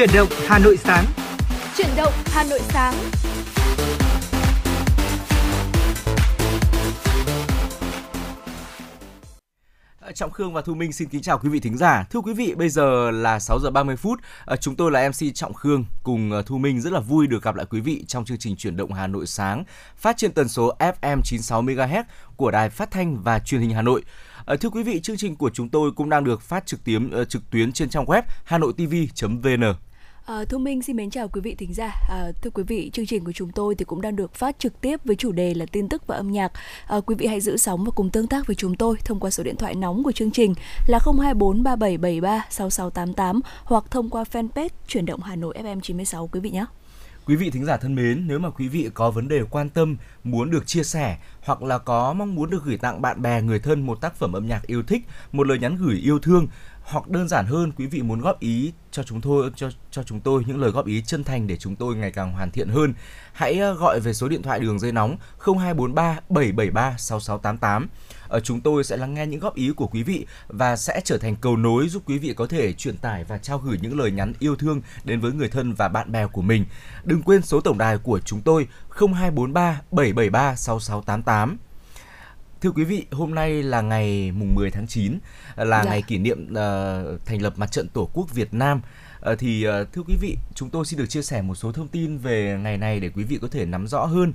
Chuyển động Hà Nội sáng. Chuyển động Hà Nội sáng. Trọng Khương và Thu Minh xin kính chào quý vị thính giả. Thưa quý vị, bây giờ là 6 giờ 30 phút. Chúng tôi là MC Trọng Khương cùng Thu Minh rất là vui được gặp lại quý vị trong chương trình Chuyển động Hà Nội sáng, phát trên tần số FM 96 MHz của Đài Phát thanh và Truyền hình Hà Nội. Thưa quý vị, chương trình của chúng tôi cũng đang được phát trực tuyến trên trang web hanoitv.vn. Thu Minh xin mến chào quý vị thính giả. Thưa quý vị, chương trình của chúng tôi thì cũng đang được phát trực tiếp với chủ đề là tin tức và âm nhạc. Quý vị hãy giữ sóng và cùng tương tác với chúng tôi thông qua số điện thoại nóng của chương trình là 024 3773 6688 hoặc thông qua fanpage Chuyển động Hà Nội FM 96 quý vị nhé. Quý vị thính giả thân mến, nếu mà quý vị có vấn đề quan tâm, muốn được chia sẻ hoặc là có mong muốn được gửi tặng bạn bè, người thân một tác phẩm âm nhạc yêu thích, một lời nhắn gửi yêu thương, hoặc đơn giản hơn quý vị muốn góp ý cho chúng tôi, cho chúng tôi những lời góp ý chân thành để chúng tôi ngày càng hoàn thiện hơn, hãy gọi về số điện thoại đường dây nóng 0243 773 6688. Chúng tôi sẽ lắng nghe những góp ý của quý vị và sẽ trở thành cầu nối giúp quý vị có thể truyền tải và trao gửi những lời nhắn yêu thương đến với người thân và bạn bè của mình. Đừng quên số tổng đài của chúng tôi 0243 773 6688. Thưa quý vị, hôm nay là ngày mùng 10 tháng 9, là ngày kỷ niệm thành lập Mặt trận Tổ quốc Việt Nam. Thì thưa quý vị, chúng tôi xin được chia sẻ một số thông tin về ngày này để quý vị có thể nắm rõ hơn.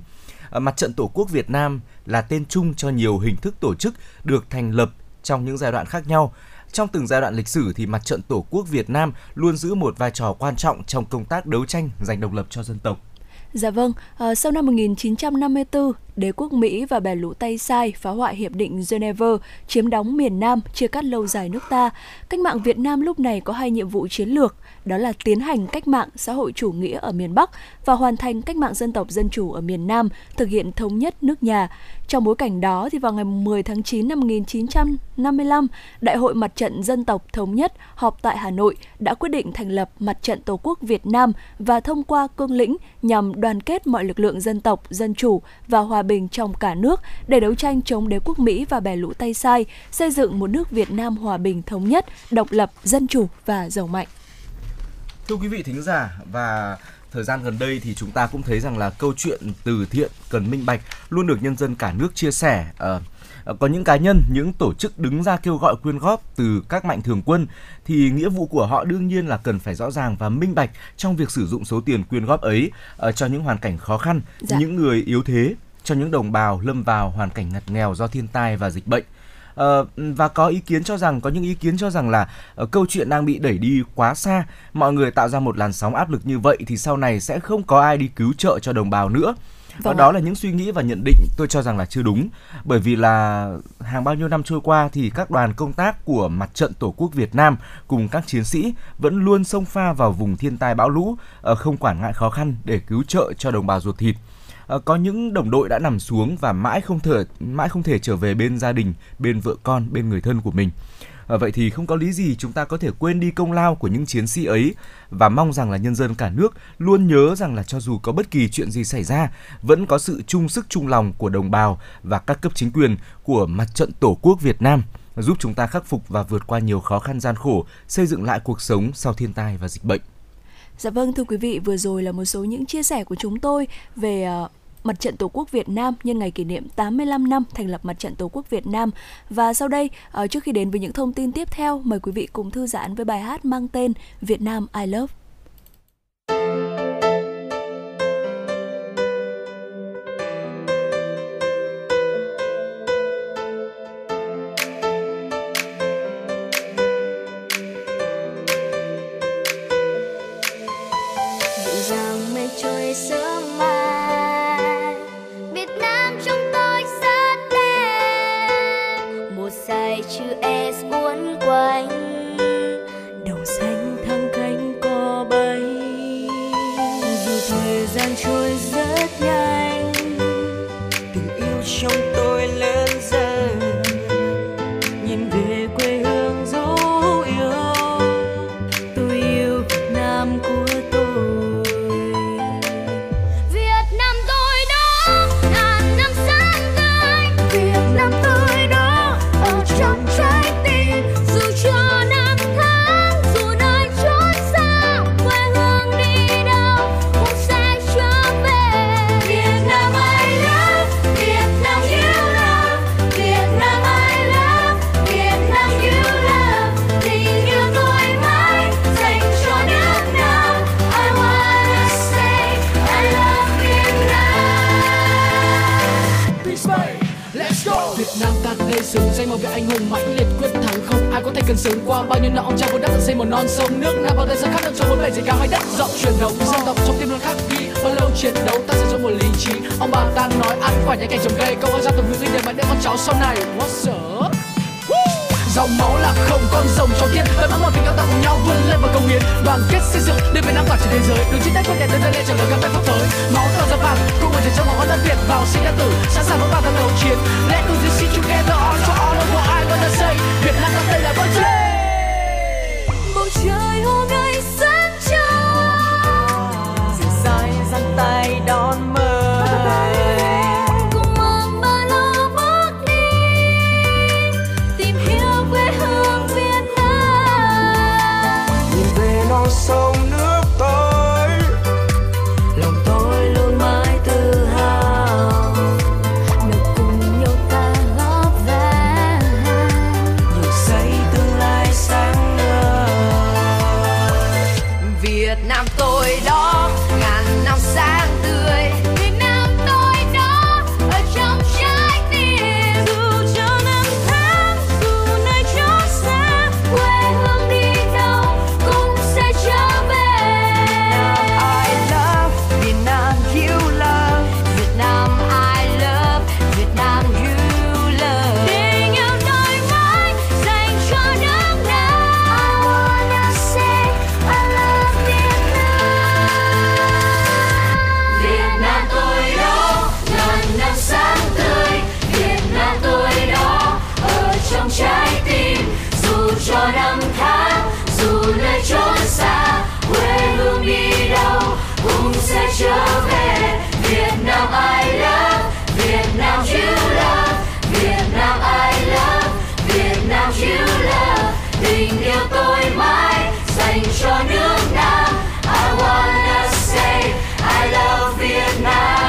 Mặt trận Tổ quốc Việt Nam là tên chung cho nhiều hình thức tổ chức được thành lập trong những giai đoạn khác nhau. Trong từng giai đoạn lịch sử thì Mặt trận Tổ quốc Việt Nam luôn giữ một vai trò quan trọng trong công tác đấu tranh giành độc lập cho dân tộc. Dạ vâng, sau năm 1954, đế quốc Mỹ và bè lũ Tay Sai phá hoại Hiệp định Geneva, chiếm đóng miền Nam, chia cắt lâu dài nước ta. Cách mạng Việt Nam lúc này có hai nhiệm vụ chiến lược, đó là tiến hành cách mạng xã hội chủ nghĩa ở miền Bắc và hoàn thành cách mạng dân tộc dân chủ ở miền Nam, thực hiện thống nhất nước nhà. Trong bối cảnh đó, thì vào ngày 10 tháng 9 năm 1955, Đại hội Mặt trận Dân tộc Thống nhất họp tại Hà Nội đã quyết định thành lập Mặt trận Tổ quốc Việt Nam và thông qua cương lĩnh nhằm đoàn kết mọi lực lượng dân tộc, dân chủ và hòa bình trong cả nước để đấu tranh chống đế quốc Mỹ và bè lũ Tay Sai, xây dựng một nước Việt Nam hòa bình, thống nhất, độc lập, dân chủ và giàu mạnh. Thưa quý vị thính giả, và thời gian gần đây thì chúng ta cũng thấy rằng là câu chuyện từ thiện cần minh bạch luôn được nhân dân cả nước chia sẻ. Có những cá nhân, những tổ chức đứng ra kêu gọi quyên góp từ các mạnh thường quân thì nghĩa vụ của họ đương nhiên là cần phải rõ ràng và minh bạch trong việc sử dụng số tiền quyên góp ấy cho những hoàn cảnh khó khăn, những người yếu thế, cho những đồng bào lâm vào hoàn cảnh ngặt nghèo do thiên tai và dịch bệnh. Và có những ý kiến cho rằng là câu chuyện đang bị đẩy đi quá xa, mọi người tạo ra một làn sóng áp lực như vậy thì sau này sẽ không có ai đi cứu trợ cho đồng bào nữa. Đó là những suy nghĩ và nhận định tôi cho rằng là chưa đúng, bởi vì là hàng bao nhiêu năm trôi qua thì các đoàn công tác của Mặt trận Tổ quốc Việt Nam cùng các chiến sĩ vẫn luôn xông pha vào vùng thiên tai bão lũ, không quản ngại khó khăn để cứu trợ cho đồng bào ruột thịt. Có những đồng đội đã nằm xuống và mãi không thể trở về bên gia đình, bên vợ con, bên người thân của mình. Vậy thì không có lý gì chúng ta có thể quên đi công lao của những chiến sĩ ấy, và mong rằng là nhân dân cả nước luôn nhớ rằng là cho dù có bất kỳ chuyện gì xảy ra, vẫn có sự chung sức chung lòng của đồng bào và các cấp chính quyền của Mặt trận Tổ quốc Việt Nam giúp chúng ta khắc phục và vượt qua nhiều khó khăn gian khổ, xây dựng lại cuộc sống sau thiên tai và dịch bệnh. Dạ vâng, thưa quý vị, vừa rồi là một số những chia sẻ của chúng tôi về Mặt trận Tổ quốc Việt Nam nhân ngày kỷ niệm 85 năm thành lập Mặt trận Tổ quốc Việt Nam. Và sau đây, trước khi đến với những thông tin tiếp theo, mời quý vị cùng thư giãn với bài hát mang tên Việt Nam I Love. Trong trái tim dù nơi sừng danh một vị anh hùng mãnh liệt quyết thắng không ai có thể cần sướng qua bao nhiêu năm ông cha vun đắp xây một non sông nước Nam bao đời xa khát được cho vốn bể dày cao hay đất rộng truyền thống dân tộc trong tim luôn khắc ghi bao lâu chiến đấu ta sẽ cho một lý trí ông bà ta nói ăn quả những cành trồng cây câu ai ra từng hương linh để mà để con cháu sau này what's up dòng máu là không con rồng trong thiên vẫn mong mọi tình cao ta cùng nhau vươn lên và cống hiến đoàn kết xây dựng để Việt Nam tỏa trên thế giới đường chiến thắng quyết liệt tới đây trở lời các bên pháp tới máu tươi ra vàng cùng với chiến trong máu dân Việt vào sinh ra tử sẵn sàng vững vàng trong đấu chiến let us do this together all for all of what I wanna say Việt Nam ta đây là bầu trời bầu trời hôm nay sáng trong dịu dàng giang tay đón mời sông nước tôi lòng tôi luôn mãi tự hào được cùng nhau ta góp vẽ những xây tương lai sáng ngời Việt Nam tôi đó ngàn năm sáng tươi Việt Nam tôi đó ở trong trái tim dù cho năm tháng dù nơi chốn xa quê hương đi đâu trở về Việt Nam I love Việt Nam you love Việt Nam I love Việt Nam you love tình yêu tôi mãi dành cho nước Nam I wanna say I love Việt Nam.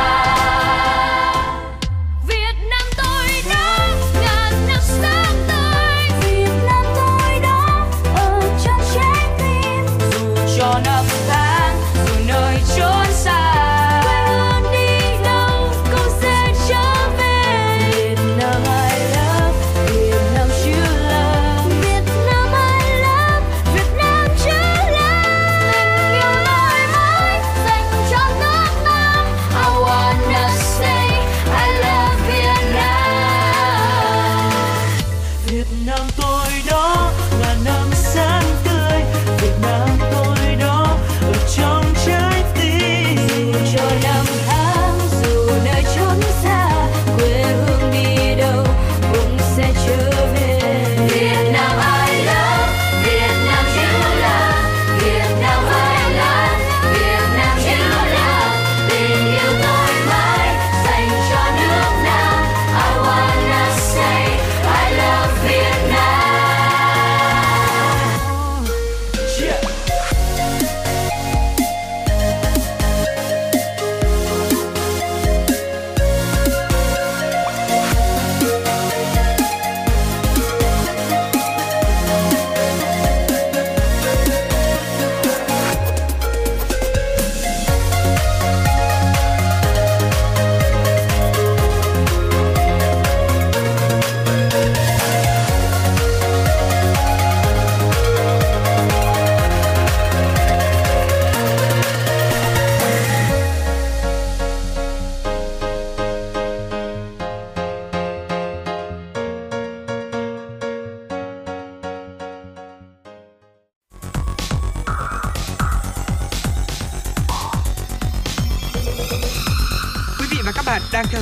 Đang theo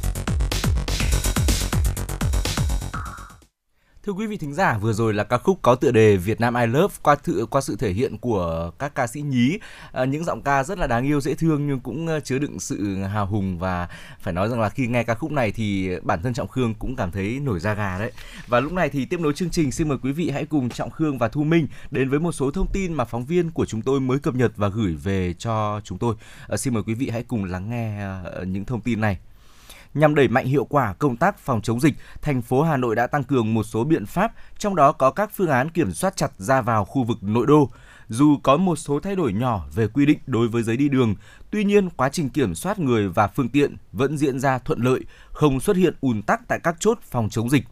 Thưa quý vị thính giả, vừa rồi là ca khúc có tựa đề Việt Nam I Love qua sự thể hiện của các ca sĩ nhí. Những giọng ca rất là đáng yêu, dễ thương nhưng cũng chứa đựng sự hào hùng, và phải nói rằng là khi nghe ca khúc này thì bản thân Trọng Khương cũng cảm thấy nổi da gà đấy. Và lúc này thì tiếp nối chương trình, xin mời quý vị hãy cùng Trọng Khương và Thu Minh đến với một số thông tin mà phóng viên của chúng tôi mới cập nhật và gửi về cho chúng tôi. Xin mời quý vị hãy cùng lắng nghe những thông tin này. Nhằm đẩy mạnh hiệu quả công tác phòng chống dịch, thành phố Hà Nội đã tăng cường một số biện pháp, trong đó có các phương án kiểm soát chặt ra vào khu vực nội đô. Dù có một số thay đổi nhỏ về quy định đối với giấy đi đường, tuy nhiên quá trình kiểm soát người và phương tiện vẫn diễn ra thuận lợi, không xuất hiện ùn tắc tại các chốt phòng chống dịch.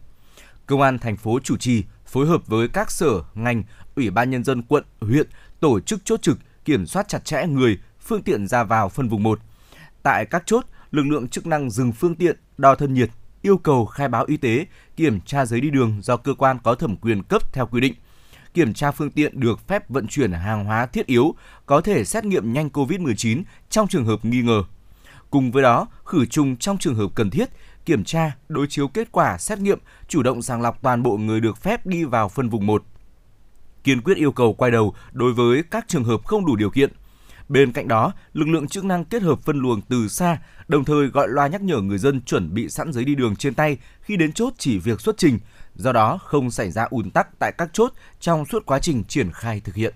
Công an thành phố chủ trì phối hợp với các sở, ngành, Ủy ban Nhân dân quận, huyện tổ chức chốt trực kiểm soát chặt chẽ người, phương tiện ra vào phân vùng 1. Tại các chốt, lực lượng chức năng dừng phương tiện, đo thân nhiệt, yêu cầu khai báo y tế, kiểm tra giấy đi đường do cơ quan có thẩm quyền cấp theo quy định. Kiểm tra phương tiện được phép vận chuyển hàng hóa thiết yếu, có thể xét nghiệm nhanh COVID-19 trong trường hợp nghi ngờ. Cùng với đó, khử trùng trong trường hợp cần thiết, kiểm tra, đối chiếu kết quả xét nghiệm, chủ động sàng lọc toàn bộ người được phép đi vào phân vùng 1. Kiên quyết yêu cầu quay đầu đối với các trường hợp không đủ điều kiện. Bên cạnh đó, lực lượng chức năng kết hợp phân luồng từ xa, đồng thời gọi loa nhắc nhở người dân chuẩn bị sẵn giấy đi đường trên tay khi đến chốt chỉ việc xuất trình, do đó không xảy ra ùn tắc tại các chốt trong suốt quá trình triển khai thực hiện.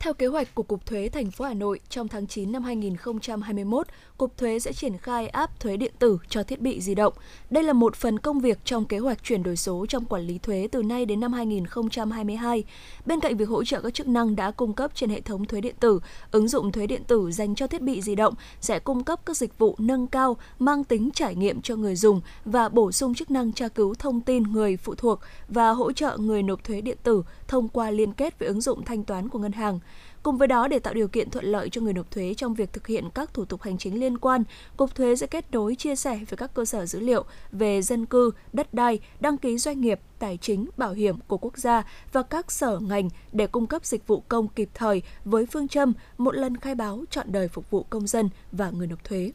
Theo kế hoạch của Cục Thuế thành phố Hà Nội, trong tháng 9 năm 2021, Cục Thuế sẽ triển khai áp thuế điện tử cho thiết bị di động. Đây là một phần công việc trong kế hoạch chuyển đổi số trong quản lý thuế từ nay đến năm 2022. Bên cạnh việc hỗ trợ các chức năng đã cung cấp trên hệ thống thuế điện tử, ứng dụng thuế điện tử dành cho thiết bị di động sẽ cung cấp các dịch vụ nâng cao, mang tính trải nghiệm cho người dùng và bổ sung chức năng tra cứu thông tin người phụ thuộc và hỗ trợ người nộp thuế điện tử thông qua liên kết với ứng dụng thanh toán của ngân hàng. Cùng với đó, để tạo điều kiện thuận lợi cho người nộp thuế trong việc thực hiện các thủ tục hành chính liên quan, Cục Thuế sẽ kết nối chia sẻ với các cơ sở dữ liệu về dân cư, đất đai, đăng ký doanh nghiệp, tài chính, bảo hiểm của quốc gia và các sở ngành để cung cấp dịch vụ công kịp thời với phương châm một lần khai báo trọn đời phục vụ công dân và người nộp thuế.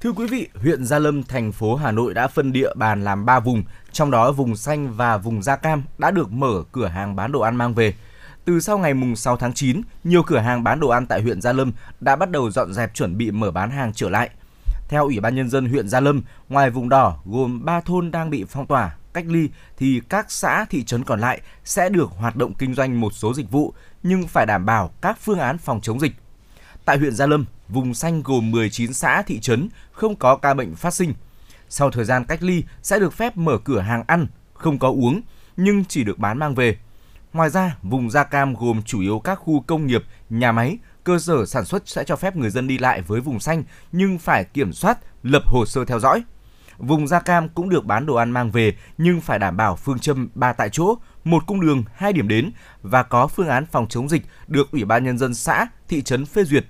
Thưa quý vị, huyện Gia Lâm, thành phố Hà Nội đã phân địa bàn làm 3 vùng, trong đó vùng xanh và vùng da cam đã được mở cửa hàng bán đồ ăn mang về. Từ sau ngày 6 tháng 9, nhiều cửa hàng bán đồ ăn tại huyện Gia Lâm đã bắt đầu dọn dẹp chuẩn bị mở bán hàng trở lại. Theo Ủy ban Nhân dân huyện Gia Lâm, ngoài vùng đỏ gồm 3 thôn đang bị phong tỏa, cách ly thì các xã, thị trấn còn lại sẽ được hoạt động kinh doanh một số dịch vụ nhưng phải đảm bảo các phương án phòng chống dịch. Tại huyện Gia Lâm, vùng xanh gồm 19 xã, thị trấn không có ca bệnh phát sinh. Sau thời gian cách ly sẽ được phép mở cửa hàng ăn, không có uống nhưng chỉ được bán mang về. Ngoài ra, vùng da cam gồm chủ yếu các khu công nghiệp, nhà máy, cơ sở sản xuất sẽ cho phép người dân đi lại với vùng xanh nhưng phải kiểm soát, lập hồ sơ theo dõi. Vùng da cam cũng được bán đồ ăn mang về nhưng phải đảm bảo phương châm 3 tại chỗ, 1 cung đường, 2 điểm đến và có phương án phòng chống dịch được Ủy ban Nhân dân xã, thị trấn phê duyệt.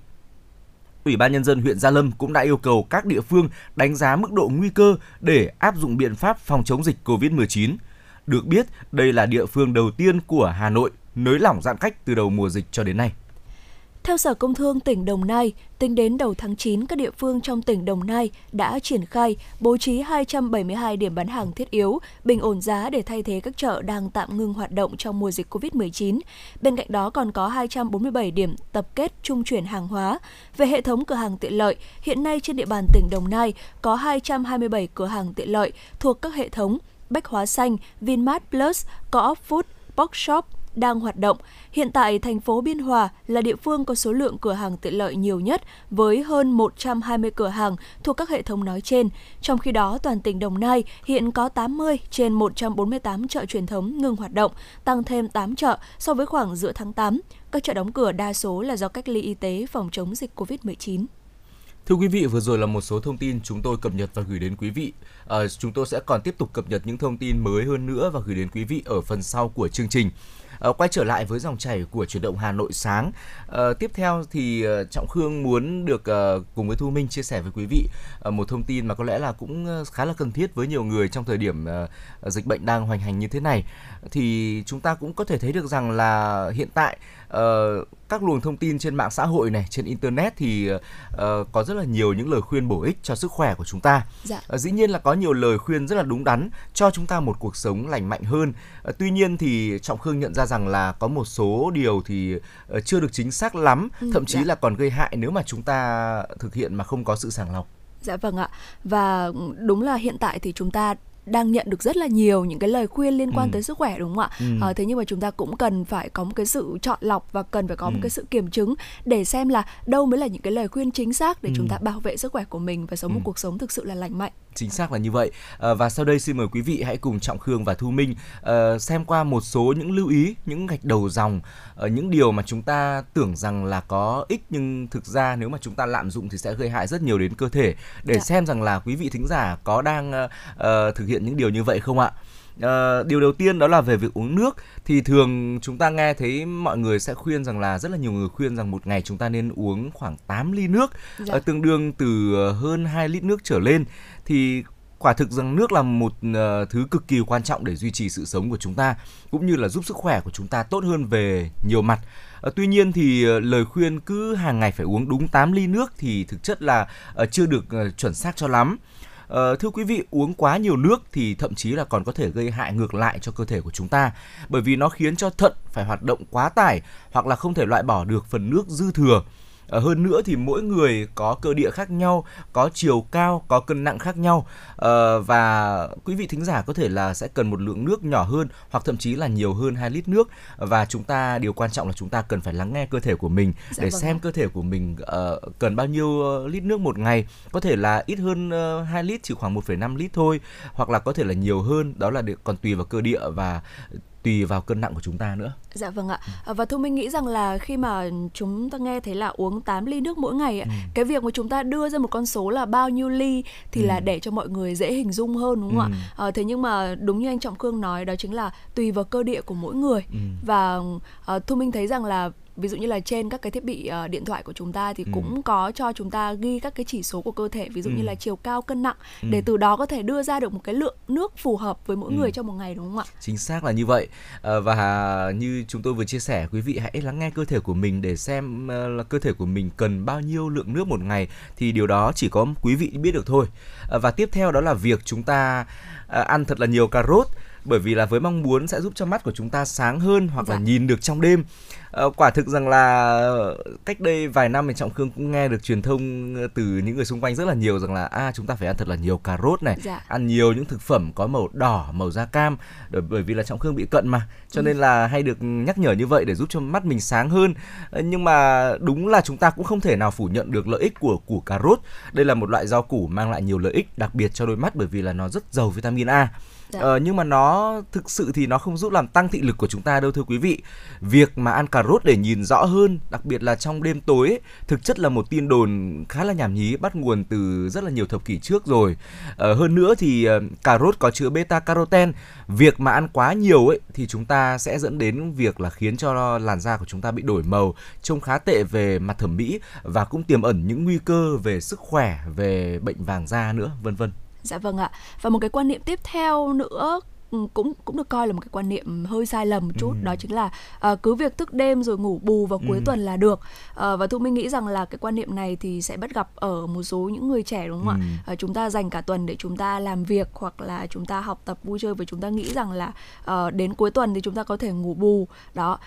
Ủy ban Nhân dân huyện Gia Lâm cũng đã yêu cầu các địa phương đánh giá mức độ nguy cơ để áp dụng biện pháp phòng chống dịch COVID-19. Được biết, đây là địa phương đầu tiên của Hà Nội nới lỏng giãn cách từ đầu mùa dịch cho đến nay. Theo Sở Công Thương tỉnh Đồng Nai, tính đến đầu tháng 9, các địa phương trong tỉnh Đồng Nai đã triển khai bố trí 272 điểm bán hàng thiết yếu, bình ổn giá để thay thế các chợ đang tạm ngưng hoạt động trong mùa dịch COVID-19. Bên cạnh đó còn có 247 điểm tập kết trung chuyển hàng hóa. Về hệ thống cửa hàng tiện lợi, hiện nay trên địa bàn tỉnh Đồng Nai có 227 cửa hàng tiện lợi thuộc các hệ thống Bách Hóa Xanh, Vinmart Plus, Co-op Food, Box shop đang hoạt động. Hiện tại, thành phố Biên Hòa là địa phương có số lượng cửa hàng tiện lợi nhiều nhất với hơn 120 cửa hàng thuộc các hệ thống nói trên. Trong khi đó, toàn tỉnh Đồng Nai hiện có 80 trên 148 chợ truyền thống ngừng hoạt động, tăng thêm 8 chợ so với khoảng giữa tháng 8. Các chợ đóng cửa đa số là do cách ly y tế phòng chống dịch COVID-19. Thưa quý vị, vừa rồi là một số thông tin chúng tôi cập nhật và gửi đến quý vị. Chúng tôi sẽ còn tiếp tục cập nhật những thông tin mới hơn nữa và gửi đến quý vị ở phần sau của chương trình. Quay trở lại với dòng chảy của Chuyển động Hà Nội sáng. Tiếp theo thì Trọng Khương muốn được cùng với Thu Minh chia sẻ với quý vị một thông tin mà có lẽ là cũng khá là cần thiết với nhiều người trong thời điểm dịch bệnh đang hoành hành như thế này. Thì chúng ta cũng có thể thấy được rằng là hiện tại các luồng thông tin trên mạng xã hội này, trên internet thì có rất là nhiều những lời khuyên bổ ích cho sức khỏe của chúng ta. Dạ. Dĩ nhiên là có nhiều lời khuyên rất là đúng đắn cho chúng ta một cuộc sống lành mạnh hơn. Tuy nhiên thì Trọng Khương nhận ra rằng là có một số điều thì chưa được chính xác lắm, thậm chí là còn gây hại nếu mà chúng ta thực hiện mà không có sự sàng lọc. Dạ vâng ạ. Và đúng là hiện tại thì chúng ta đang nhận được rất là nhiều những cái lời khuyên liên quan tới sức khỏe, đúng không ạ? Thế nhưng mà chúng ta cũng cần phải có một cái sự chọn lọc và cần phải có một cái sự kiểm chứng để xem là đâu mới là những cái lời khuyên chính xác để chúng ta bảo vệ sức khỏe của mình và sống một cuộc sống thực sự là lành mạnh. Chính xác là như vậy. Và sau đây xin mời quý vị hãy cùng Trọng Khương và Thu Minh xem qua một số những lưu ý, những gạch đầu dòng, những điều mà chúng ta tưởng rằng là có ích nhưng thực ra nếu mà chúng ta lạm dụng thì sẽ gây hại rất nhiều đến cơ thể, để xem rằng là quý vị thính giả có đang thực hiện những điều như vậy không ạ? Điều đầu tiên đó là về việc uống nước. Thì thường chúng ta nghe thấy mọi người sẽ khuyên rằng là, rất là nhiều người khuyên rằng một ngày chúng ta nên uống khoảng 8 ly nước, tương đương từ hơn 2 lít nước trở lên. Thì quả thực rằng nước là một thứ cực kỳ quan trọng để duy trì sự sống của chúng ta, cũng như là giúp sức khỏe của chúng ta tốt hơn về nhiều mặt. Tuy nhiên thì lời khuyên cứ hàng ngày phải uống đúng 8 ly nước thì thực chất là chưa được chuẩn xác cho lắm. Thưa quý vị, uống quá nhiều nước thì thậm chí là còn có thể gây hại ngược lại cho cơ thể của chúng ta, bởi vì nó khiến cho thận phải hoạt động quá tải hoặc là không thể loại bỏ được phần nước dư thừa. Hơn nữa thì mỗi người có cơ địa khác nhau, có chiều cao, có cân nặng khác nhau, và quý vị thính giả có thể là sẽ cần một lượng nước nhỏ hơn hoặc thậm chí là nhiều hơn 2 lít nước. Và chúng ta, điều quan trọng là chúng ta cần phải lắng nghe cơ thể của mình để xem cơ thể của mình cần bao nhiêu lít nước một ngày. Có thể là ít hơn 2 lít, chỉ khoảng 1,5 lít thôi, hoặc là có thể là nhiều hơn. Đó là còn tùy vào cơ địa và tùy vào cân nặng của chúng ta nữa. Dạ vâng ạ. Và Thu Minh nghĩ rằng là khi mà chúng ta nghe thấy là uống 8 ly nước mỗi ngày, cái việc mà chúng ta đưa ra một con số là bao nhiêu ly thì là để cho mọi người dễ hình dung hơn, đúng không ạ? Thế nhưng mà đúng như anh Trọng Khương nói, đó chính là tùy vào cơ địa của mỗi người. Và Thu Minh thấy rằng là ví dụ như là trên các cái thiết bị điện thoại của chúng ta thì cũng có cho chúng ta ghi các cái chỉ số của cơ thể, ví dụ như là chiều cao, cân nặng, để từ đó có thể đưa ra được một cái lượng nước phù hợp với mỗi người trong một ngày, đúng không ạ? Chính xác là như vậy. Và như chúng tôi vừa chia sẻ, quý vị hãy lắng nghe cơ thể của mình để xem là cơ thể của mình cần bao nhiêu lượng nước một ngày, thì điều đó chỉ có quý vị biết được thôi. Và tiếp theo đó là việc chúng ta ăn thật là nhiều cà rốt, bởi vì là với mong muốn sẽ giúp cho mắt của chúng ta sáng hơn hoặc là nhìn được trong đêm. Quả thực rằng là cách đây vài năm thì Trọng Khương cũng nghe được truyền thông từ những người xung quanh rất là nhiều rằng là chúng ta phải ăn thật là nhiều cà rốt này, ăn nhiều những thực phẩm có màu đỏ, màu da cam, bởi vì là Trọng Khương bị cận mà, cho nên là hay được nhắc nhở như vậy để giúp cho mắt mình sáng hơn. Nhưng mà đúng là chúng ta cũng không thể nào phủ nhận được lợi ích của củ cà rốt. Đây là một loại rau củ mang lại nhiều lợi ích đặc biệt cho đôi mắt bởi vì là nó rất giàu vitamin A. Nhưng mà nó thực sự thì nó không giúp làm tăng thị lực của chúng ta đâu thưa quý vị. Việc mà ăn cà rốt để nhìn rõ hơn, đặc biệt là trong đêm tối ấy, thực chất là một tin đồn khá là nhảm nhí, bắt nguồn từ rất là nhiều thập kỷ trước rồi. Hơn nữa thì cà rốt có chứa beta caroten. Việc mà ăn quá nhiều ấy thì chúng ta sẽ dẫn đến việc là khiến cho làn da của chúng ta bị đổi màu, trông khá tệ về mặt thẩm mỹ và cũng tiềm ẩn những nguy cơ về sức khỏe, về bệnh vàng da nữa, vân vân. Dạ vâng ạ. Và một cái quan niệm tiếp theo nữa cũng được coi là một cái quan niệm hơi sai lầm một chút, đó chính là cứ việc thức đêm rồi ngủ bù vào cuối tuần là được. Và Thu Minh nghĩ rằng là cái quan niệm này thì sẽ bắt gặp ở một số những người trẻ, đúng không ạ? Chúng ta dành cả tuần để chúng ta làm việc hoặc là chúng ta học tập vui chơi, và chúng ta nghĩ rằng là đến cuối tuần thì chúng ta có thể ngủ bù. Đó.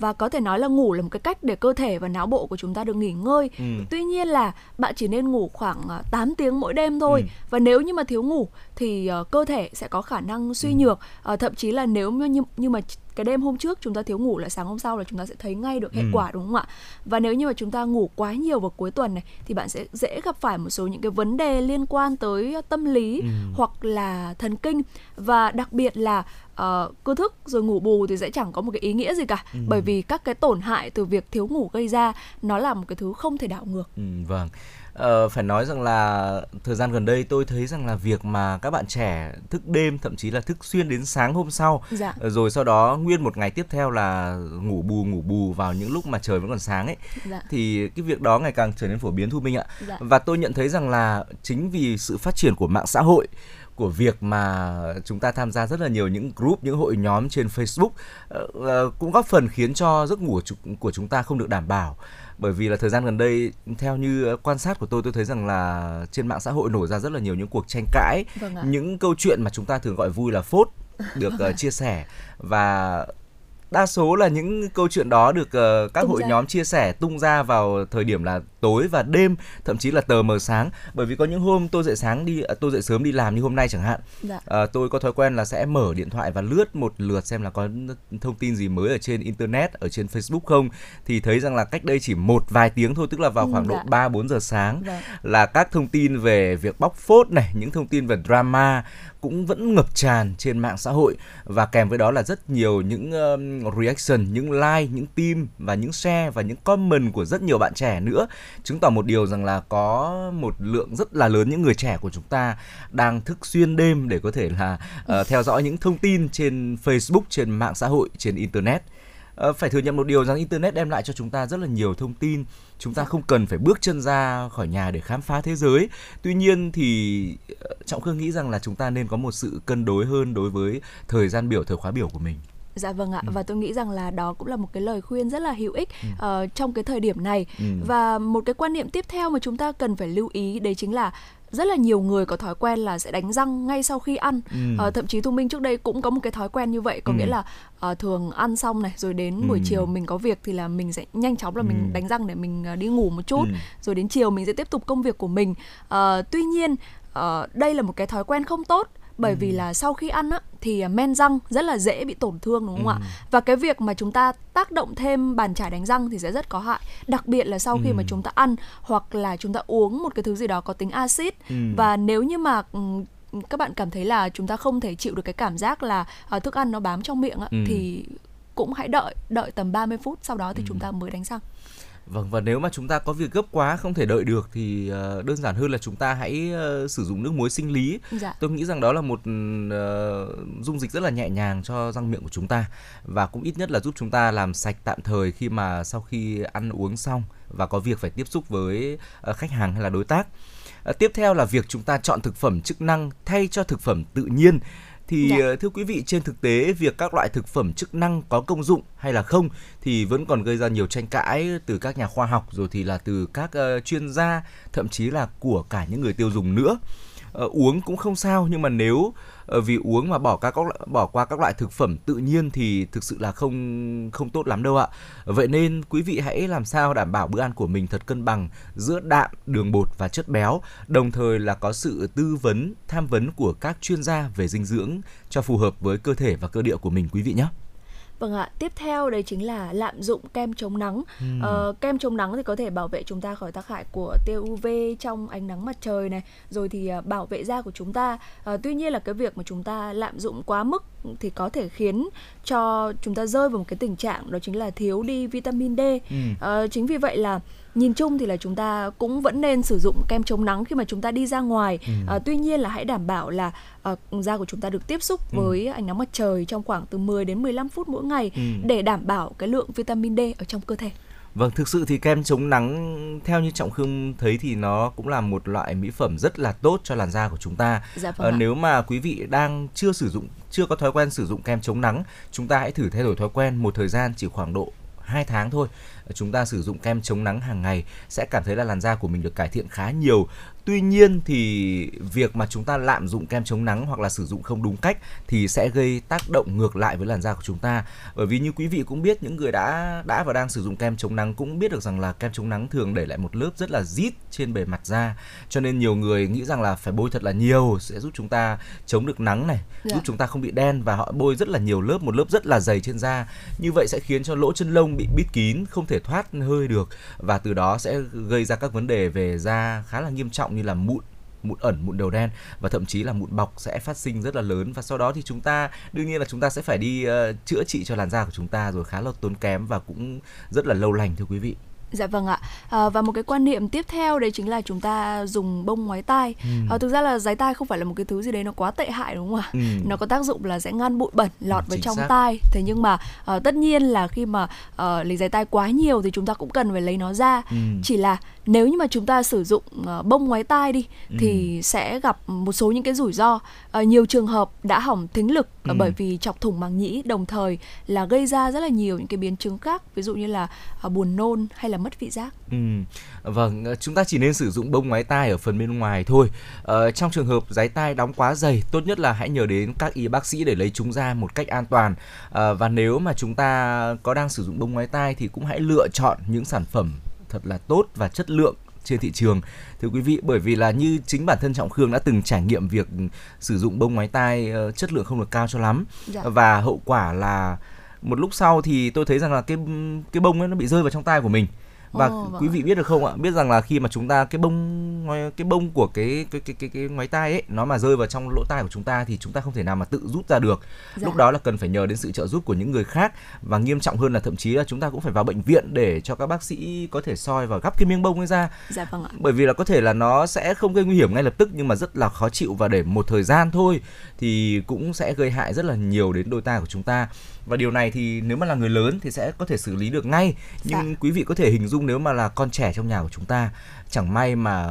Và có thể nói là ngủ là một cái cách để cơ thể và não bộ của chúng ta được nghỉ ngơi. Tuy nhiên là bạn chỉ nên ngủ khoảng 8 tiếng mỗi đêm thôi. Và nếu như mà thiếu ngủ thì cơ thể sẽ có khả năng suy nhược. Thậm chí là nếu như mà cái đêm hôm trước chúng ta thiếu ngủ là sáng hôm sau là chúng ta sẽ thấy ngay được hệ quả, đúng không ạ? Và nếu như mà chúng ta ngủ quá nhiều vào cuối tuần này thì bạn sẽ dễ gặp phải một số những cái vấn đề liên quan tới tâm lý hoặc là thần kinh. Và đặc biệt là cứ thức rồi ngủ bù thì sẽ chẳng có một cái ý nghĩa gì cả, bởi vì các cái tổn hại từ việc thiếu ngủ gây ra nó là một cái thứ không thể đảo ngược. Vâng. Phải nói rằng là thời gian gần đây tôi thấy rằng là việc mà các bạn trẻ thức đêm, thậm chí là thức xuyên đến sáng hôm sau, rồi sau đó nguyên một ngày tiếp theo là ngủ bù vào những lúc mà trời vẫn còn sáng ấy, thì cái việc đó ngày càng trở nên phổ biến, Thu Minh ạ. Và tôi nhận thấy rằng là chính vì sự phát triển của mạng xã hội, của việc mà chúng ta tham gia rất là nhiều những group, những hội nhóm trên Facebook, cũng góp phần khiến cho giấc ngủ của chúng ta không được đảm bảo. Bởi vì là thời gian gần đây, theo như quan sát của tôi thấy rằng là trên mạng xã hội nổ ra rất là nhiều những cuộc tranh cãi, những câu chuyện mà chúng ta thường gọi vui là phốt được chia sẻ. Và Đa số là những câu chuyện đó được các hội nhóm chia sẻ tung ra vào thời điểm là tối và đêm, thậm chí là tờ mờ sáng. Bởi vì có những hôm tôi dậy sớm đi làm như hôm nay chẳng hạn, tôi có thói quen là sẽ mở điện thoại và lướt một lượt xem là có thông tin gì mới ở trên internet, ở trên Facebook không, thì thấy rằng là cách đây chỉ một vài tiếng thôi, tức là vào khoảng độ 3-4 giờ sáng, là các thông tin về việc bóc phốt này, những thông tin về drama cũng vẫn ngập tràn trên mạng xã hội, và kèm với đó là rất nhiều những reaction, những like, những tim và những share và những comment của rất nhiều bạn trẻ nữa, chứng tỏ một điều rằng là có một lượng rất là lớn những người trẻ của chúng ta đang thức xuyên đêm để có thể là theo dõi những thông tin trên Facebook, trên mạng xã hội, trên internet. Phải thừa nhận một điều rằng internet đem lại cho chúng ta rất là nhiều thông tin, chúng ta không cần phải bước chân ra khỏi nhà để khám phá thế giới. Tuy nhiên thì Trọng Khương nghĩ rằng là chúng ta nên có một sự cân đối hơn đối với thời gian biểu, thời khóa biểu của mình. Dạ vâng ạ, và tôi nghĩ rằng là đó cũng là một cái lời khuyên rất là hữu ích trong cái thời điểm này. Và một cái quan niệm tiếp theo mà chúng ta cần phải lưu ý đấy chính là rất là nhiều người có thói quen là sẽ đánh răng ngay sau khi ăn. Thậm chí Thu Minh trước đây cũng có một cái thói quen như vậy, có nghĩa là thường ăn xong này rồi đến buổi chiều mình có việc thì là mình sẽ nhanh chóng là mình đánh răng để mình đi ngủ một chút, rồi đến chiều mình sẽ tiếp tục công việc của mình. Tuy nhiên đây là một cái thói quen không tốt, bởi vì là sau khi ăn á, thì men răng rất là dễ bị tổn thương, đúng không ạ? Và cái việc mà chúng ta tác động thêm bàn chải đánh răng thì sẽ rất có hại, đặc biệt là sau khi mà chúng ta ăn hoặc là chúng ta uống một cái thứ gì đó có tính acid. Và nếu như mà các bạn cảm thấy là chúng ta không thể chịu được cái cảm giác là thức ăn nó bám trong miệng á, thì cũng hãy đợi tầm 30 phút sau đó thì chúng ta mới đánh răng. Vâng, và nếu mà chúng ta có việc gấp quá không thể đợi được thì đơn giản hơn là chúng ta hãy sử dụng nước muối sinh lý. Tôi nghĩ rằng đó là một dung dịch rất là nhẹ nhàng cho răng miệng của chúng ta, và cũng ít nhất là giúp chúng ta làm sạch tạm thời khi mà sau khi ăn uống xong và có việc phải tiếp xúc với khách hàng hay là đối tác. Tiếp theo là việc chúng ta chọn thực phẩm chức năng thay cho thực phẩm tự nhiên. Thì thưa quý vị, trên thực tế việc các loại thực phẩm chức năng có công dụng hay là không thì vẫn còn gây ra nhiều tranh cãi từ các nhà khoa học, rồi thì là từ các chuyên gia, thậm chí là của cả những người tiêu dùng nữa. Uống cũng không sao, nhưng mà nếu vì uống mà bỏ qua các loại thực phẩm tự nhiên thì thực sự là không tốt lắm đâu ạ. Vậy nên quý vị hãy làm sao đảm bảo bữa ăn của mình thật cân bằng giữa đạm, đường bột và chất béo, đồng thời là có sự tư vấn, tham vấn của các chuyên gia về dinh dưỡng cho phù hợp với cơ thể và cơ địa của mình quý vị nhé. Vâng ạ, tiếp theo đấy chính là lạm dụng kem chống nắng. Kem chống nắng thì có thể bảo vệ chúng ta khỏi tác hại của tia UV trong ánh nắng mặt trời này, rồi thì bảo vệ da của chúng ta. Tuy nhiên là cái việc mà chúng ta lạm dụng quá mức thì có thể khiến cho chúng ta rơi vào một cái tình trạng đó chính là thiếu đi vitamin D. Chính vì vậy là nhìn chung thì là chúng ta cũng vẫn nên sử dụng kem chống nắng khi mà chúng ta đi ra ngoài. Tuy nhiên là hãy đảm bảo là da của chúng ta được tiếp xúc với ánh nắng mặt trời trong khoảng từ 10 đến 15 phút mỗi ngày để đảm bảo cái lượng vitamin D ở trong cơ thể. Vâng, thực sự thì kem chống nắng theo như Trọng Khương thấy thì nó cũng là một loại mỹ phẩm rất là tốt cho làn da của chúng ta. Nếu mà quý vị đang chưa có thói quen sử dụng kem chống nắng, chúng ta hãy thử thay đổi thói quen một thời gian, chỉ khoảng độ 2 tháng thôi. Chúng ta sử dụng kem chống nắng hàng ngày sẽ cảm thấy là làn da của mình được cải thiện khá nhiều. Tuy nhiên thì việc mà chúng ta lạm dụng kem chống nắng hoặc là sử dụng không đúng cách thì sẽ gây tác động ngược lại với làn da của chúng ta. Bởi vì như quý vị cũng biết, những người đã và đang sử dụng kem chống nắng cũng biết được rằng là kem chống nắng thường để lại một lớp rất là rít trên bề mặt da. Cho nên nhiều người nghĩ rằng là phải bôi thật là nhiều sẽ giúp chúng ta chống được nắng này, giúp chúng ta không bị đen, và họ bôi rất là nhiều lớp, một lớp rất là dày trên da. Như vậy sẽ khiến cho lỗ chân lông bị bít kín, không thể thoát hơi được, và từ đó sẽ gây ra các vấn đề về da khá là nghiêm trọng như là mụn ẩn, mụn đầu đen, và thậm chí là mụn bọc sẽ phát sinh rất là lớn. Và sau đó thì chúng ta đương nhiên là chúng ta sẽ phải đi chữa trị cho làn da của chúng ta, rồi khá là tốn kém và cũng rất là lâu lành thưa quý vị. Dạ vâng ạ, và một cái quan niệm tiếp theo đấy chính là chúng ta dùng bông ngoái tai. Thực ra là giái tai không phải là một cái thứ gì đấy nó quá tệ hại, đúng không ạ? Nó có tác dụng là sẽ ngăn bụi bẩn lọt vào trong tai. Thế nhưng mà tất nhiên là khi mà lấy giái tai quá nhiều thì chúng ta cũng cần phải lấy nó ra. Chỉ là nếu như mà chúng ta sử dụng bông ngoái tai đi thì sẽ gặp một số những cái rủi ro. Nhiều trường hợp đã hỏng thính lực bởi vì chọc thủng màng nhĩ, đồng thời là gây ra rất là nhiều những cái biến chứng khác, ví dụ như là buồn nôn hay là mất vị giác. Vâng, chúng ta chỉ nên sử dụng bông ngoái tai ở phần bên ngoài thôi. Trong trường hợp dái tai đóng quá dày, tốt nhất là hãy nhờ đến các y bác sĩ để lấy chúng ra một cách an toàn. Và nếu mà chúng ta có đang sử dụng bông ngoái tai thì cũng hãy lựa chọn những sản phẩm thật là tốt và chất lượng trên thị trường, thưa quý vị, bởi vì là như chính bản thân Trọng Khương đã từng trải nghiệm việc sử dụng bông ngoái tai chất lượng không được cao cho lắm. Dạ. Và hậu quả là một lúc sau thì tôi thấy rằng là cái bông ấy nó bị rơi vào trong tai của mình. Và quý vị biết được không ạ, biết rằng là khi mà chúng ta cái bông của cái ngoái tai ấy nó mà rơi vào trong lỗ tai của chúng ta thì chúng ta không thể nào mà tự rút ra được. Dạ. Lúc đó là cần phải nhờ đến sự trợ giúp của những người khác, và nghiêm trọng hơn là thậm chí là chúng ta cũng phải vào bệnh viện để cho các bác sĩ có thể soi và gắp cái miếng bông ấy ra. Dạ, vâng ạ. Bởi vì là có thể là nó sẽ không gây nguy hiểm ngay lập tức nhưng mà rất là khó chịu, và để một thời gian thôi thì cũng sẽ gây hại rất là nhiều đến đôi tai của chúng ta. Và điều này thì nếu mà là người lớn thì sẽ có thể xử lý được ngay. Nhưng dạ. Quý vị có thể hình dung nếu mà là con trẻ trong nhà của chúng ta, chẳng may mà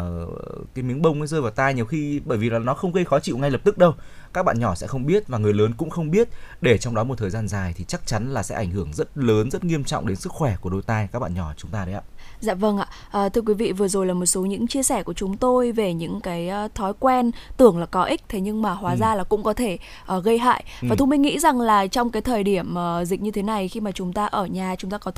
cái miếng bông ấy rơi vào tai, nhiều khi bởi vì là nó không gây khó chịu ngay lập tức đâu, các bạn nhỏ sẽ không biết và người lớn cũng không biết, để trong đó một thời gian dài thì chắc chắn là sẽ ảnh hưởng rất lớn, rất nghiêm trọng đến sức khỏe của đôi tai các bạn nhỏ chúng ta đấy ạ. Dạ vâng ạ. Thưa quý vị, vừa rồi là một số những chia sẻ của chúng tôi về những cái thói quen tưởng là có ích thế nhưng mà hóa ra là cũng có thể gây hại. Và Thu Minh nghĩ rằng là trong cái thời điểm dịch như thế này, khi mà chúng ta ở nhà, chúng ta có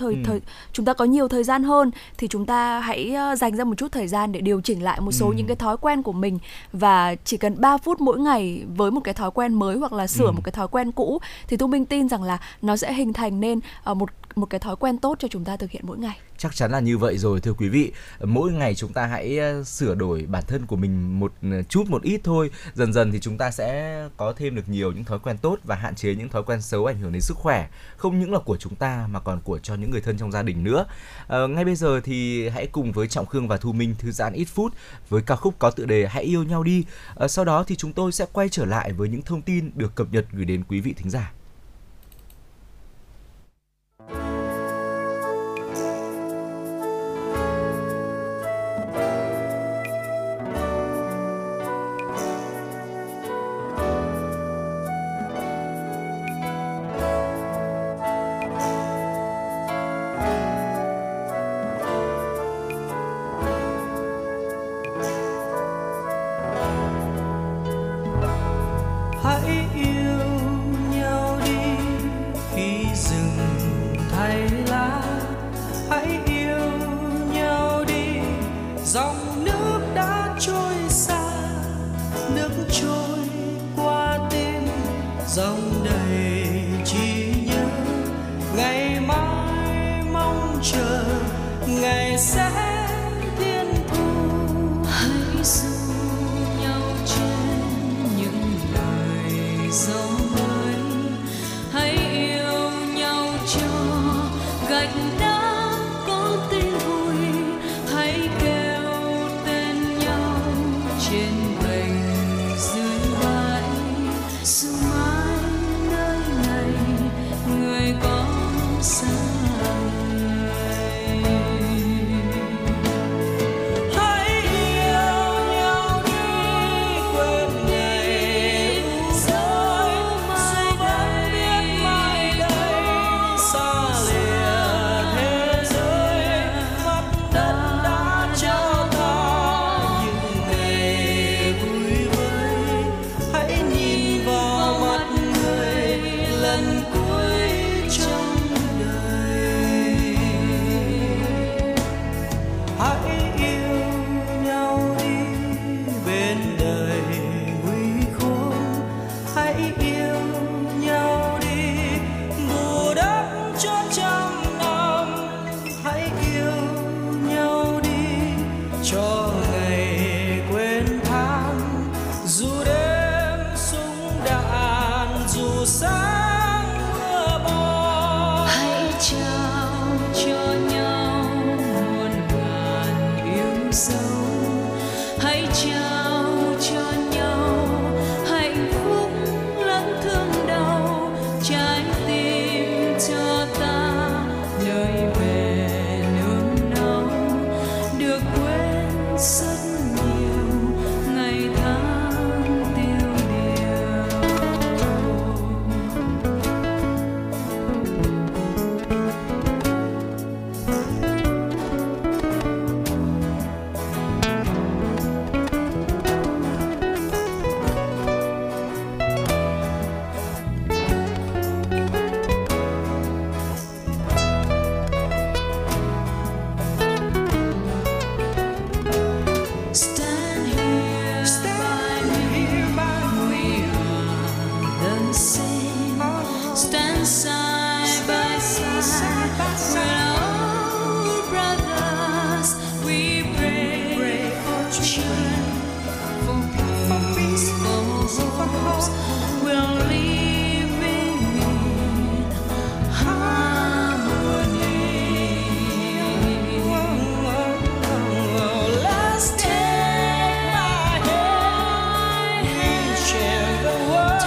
chúng ta có nhiều thời gian hơn thì chúng ta hãy dành ra một chút thời gian để điều chỉnh lại một số những cái thói quen của mình, và chỉ cần 3 phút mỗi ngày với một cái thói quen mới hoặc là sửa một cái thói quen cũ thì Thu Minh tin rằng là nó sẽ hình thành nên một cái thói quen tốt cho chúng ta thực hiện mỗi ngày. Chắc chắn là như vậy rồi, thưa quý vị. Mỗi ngày chúng ta hãy sửa đổi bản thân của mình một ít thôi. Dần dần thì chúng ta sẽ có thêm được nhiều những thói quen tốt và hạn chế những thói quen xấu ảnh hưởng đến sức khỏe, không những là của chúng ta mà còn của cho những người thân trong gia đình nữa. Ngay bây giờ thì hãy cùng với Trọng Khương và Thu Minh thư giãn ít phút với ca khúc có tựa đề Hãy yêu nhau đi. Sau đó thì chúng tôi sẽ quay trở lại với những thông tin được cập nhật gửi đến quý vị thính giả. Lần cuối trong đời stand side by side. We're all brothers. We pray for children, for peace, for hopes. We're living in harmony. Oh, let's take my hand and share the world.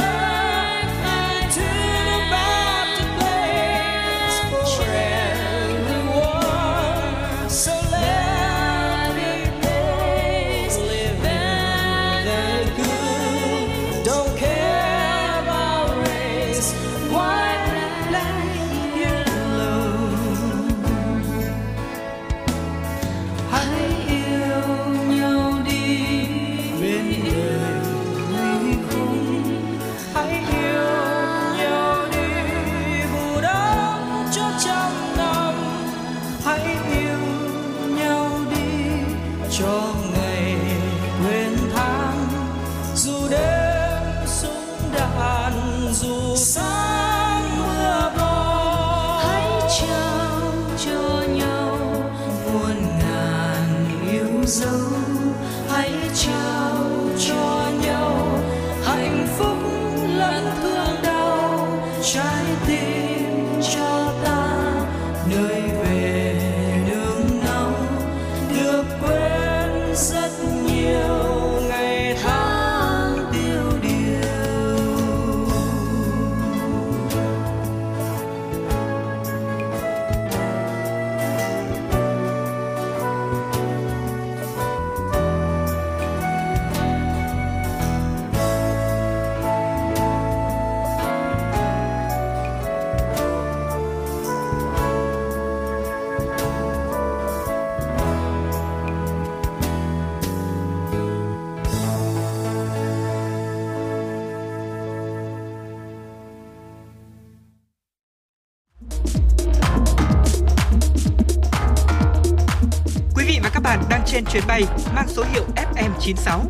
Trên chuyến bay mang số hiệu FM 96,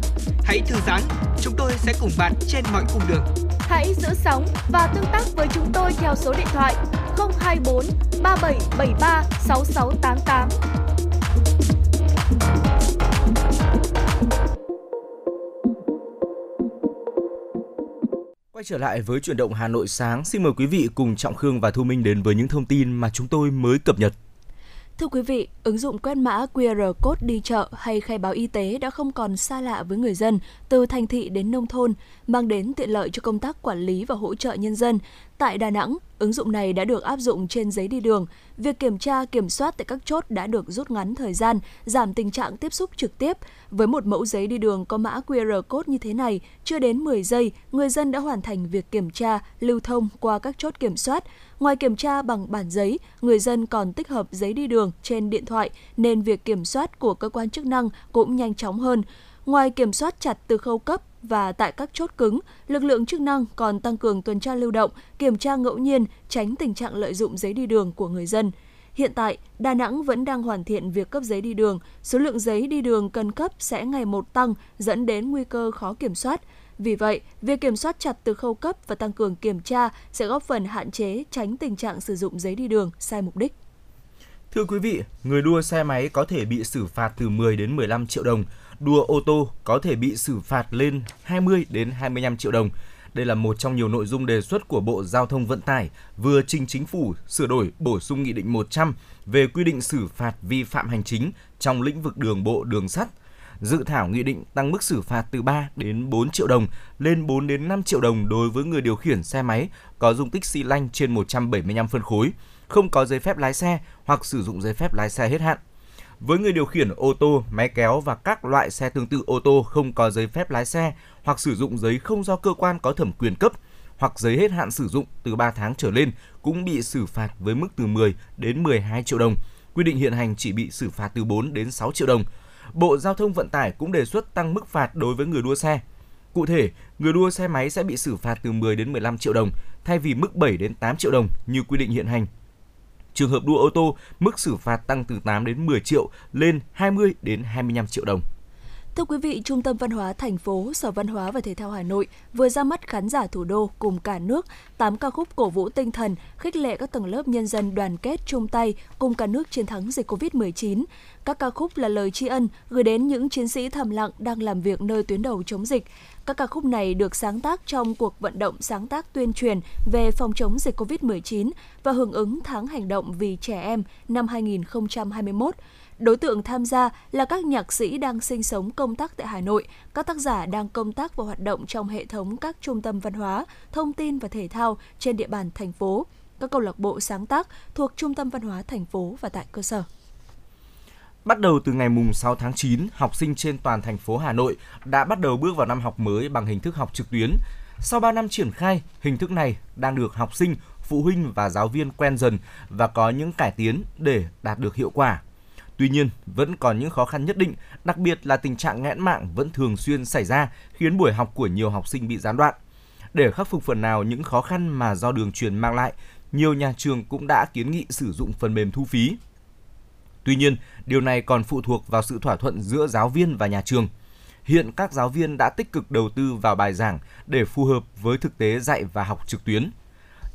hãy thư giãn, chúng tôi sẽ cùng bạn trên mọi cung đường. Hãy giữ sóng và tương tác với chúng tôi theo số điện thoại 024 3773 6688. Quay trở lại với Chuyển động Hà Nội sáng, xin mời quý vị cùng Trọng Khương và Thu Minh đến với những thông tin mà chúng tôi mới cập nhật. Thưa quý vị, ứng dụng quét mã QR code đi chợ hay khai báo y tế đã không còn xa lạ với người dân từ thành thị đến nông thôn, mang đến tiện lợi cho công tác quản lý và hỗ trợ nhân dân. Tại Đà Nẵng, ứng dụng này đã được áp dụng trên giấy đi đường. Việc kiểm tra, kiểm soát tại các chốt đã được rút ngắn thời gian, giảm tình trạng tiếp xúc trực tiếp. Với một mẫu giấy đi đường có mã QR code như thế này, chưa đến 10 giây, người dân đã hoàn thành việc kiểm tra, lưu thông qua các chốt kiểm soát. Ngoài kiểm tra bằng bản giấy, người dân còn tích hợp giấy đi đường trên điện thoại, nên việc kiểm soát của cơ quan chức năng cũng nhanh chóng hơn. Ngoài kiểm soát chặt từ khâu cấp và tại các chốt cứng, lực lượng chức năng còn tăng cường tuần tra lưu động, kiểm tra ngẫu nhiên, tránh tình trạng lợi dụng giấy đi đường của người dân. Hiện tại, Đà Nẵng vẫn đang hoàn thiện việc cấp giấy đi đường. Số lượng giấy đi đường cần cấp sẽ ngày một tăng, dẫn đến nguy cơ khó kiểm soát. Vì vậy, việc kiểm soát chặt từ khâu cấp và tăng cường kiểm tra sẽ góp phần hạn chế, tránh tình trạng sử dụng giấy đi đường sai mục đích. Thưa quý vị, người đua xe máy có thể bị xử phạt từ 10 đến 15 triệu đồng. Đua ô tô có thể bị xử phạt lên 20 đến 25 triệu đồng. Đây là một trong nhiều nội dung đề xuất của Bộ Giao thông Vận tải vừa trình Chính phủ sửa đổi bổ sung Nghị định 100 về quy định xử phạt vi phạm hành chính trong lĩnh vực đường bộ, đường sắt. Dự thảo nghị định tăng mức xử phạt từ 3 đến 4 triệu đồng lên 4 đến 5 triệu đồng đối với người điều khiển xe máy có dung tích xi lanh trên 175 phân khối, không có giấy phép lái xe hoặc sử dụng giấy phép lái xe hết hạn. Với người điều khiển ô tô, máy kéo và các loại xe tương tự ô tô không có giấy phép lái xe hoặc sử dụng giấy không do cơ quan có thẩm quyền cấp hoặc giấy hết hạn sử dụng từ 3 tháng trở lên cũng bị xử phạt với mức từ 10 đến 12 triệu đồng. Quy định hiện hành chỉ bị xử phạt từ 4 đến 6 triệu đồng. Bộ Giao thông Vận tải cũng đề xuất tăng mức phạt đối với người đua xe. Cụ thể, người đua xe máy sẽ bị xử phạt từ 10 đến 15 triệu đồng thay vì mức 7 đến 8 triệu đồng như quy định hiện hành. Trường hợp đua ô tô, mức xử phạt tăng từ 8 đến 10 triệu lên 20 đến 25 triệu đồng. Thưa quý vị, Trung tâm Văn hóa Thành phố, Sở Văn hóa và Thể thao Hà Nội vừa ra mắt khán giả thủ đô cùng cả nước 8 ca khúc cổ vũ tinh thần, khích lệ các tầng lớp nhân dân đoàn kết chung tay cùng cả nước chiến thắng dịch Covid-19. Các ca khúc là lời tri ân gửi đến những chiến sĩ thầm lặng đang làm việc nơi tuyến đầu chống dịch. Các ca khúc này được sáng tác trong cuộc vận động sáng tác tuyên truyền về phòng chống dịch Covid-19 và hưởng ứng tháng hành động vì trẻ em năm 2021. Đối tượng tham gia là các nhạc sĩ đang sinh sống công tác tại Hà Nội, các tác giả đang công tác và hoạt động trong hệ thống các trung tâm văn hóa, thông tin và thể thao trên địa bàn thành phố, các câu lạc bộ sáng tác thuộc Trung tâm Văn hóa thành phố và tại cơ sở. Bắt đầu từ ngày 6 tháng 9, học sinh trên toàn thành phố Hà Nội đã bắt đầu bước vào năm học mới bằng hình thức học trực tuyến. Sau 3 năm triển khai, hình thức này đang được học sinh, phụ huynh và giáo viên quen dần và có những cải tiến để đạt được hiệu quả. Tuy nhiên, vẫn còn những khó khăn nhất định, đặc biệt là tình trạng nghẽn mạng vẫn thường xuyên xảy ra, khiến buổi học của nhiều học sinh bị gián đoạn. Để khắc phục phần nào những khó khăn mà do đường truyền mang lại, nhiều nhà trường cũng đã kiến nghị sử dụng phần mềm thu phí. Tuy nhiên, điều này còn phụ thuộc vào sự thỏa thuận giữa giáo viên và nhà trường. Hiện các giáo viên đã tích cực đầu tư vào bài giảng để phù hợp với thực tế dạy và học trực tuyến.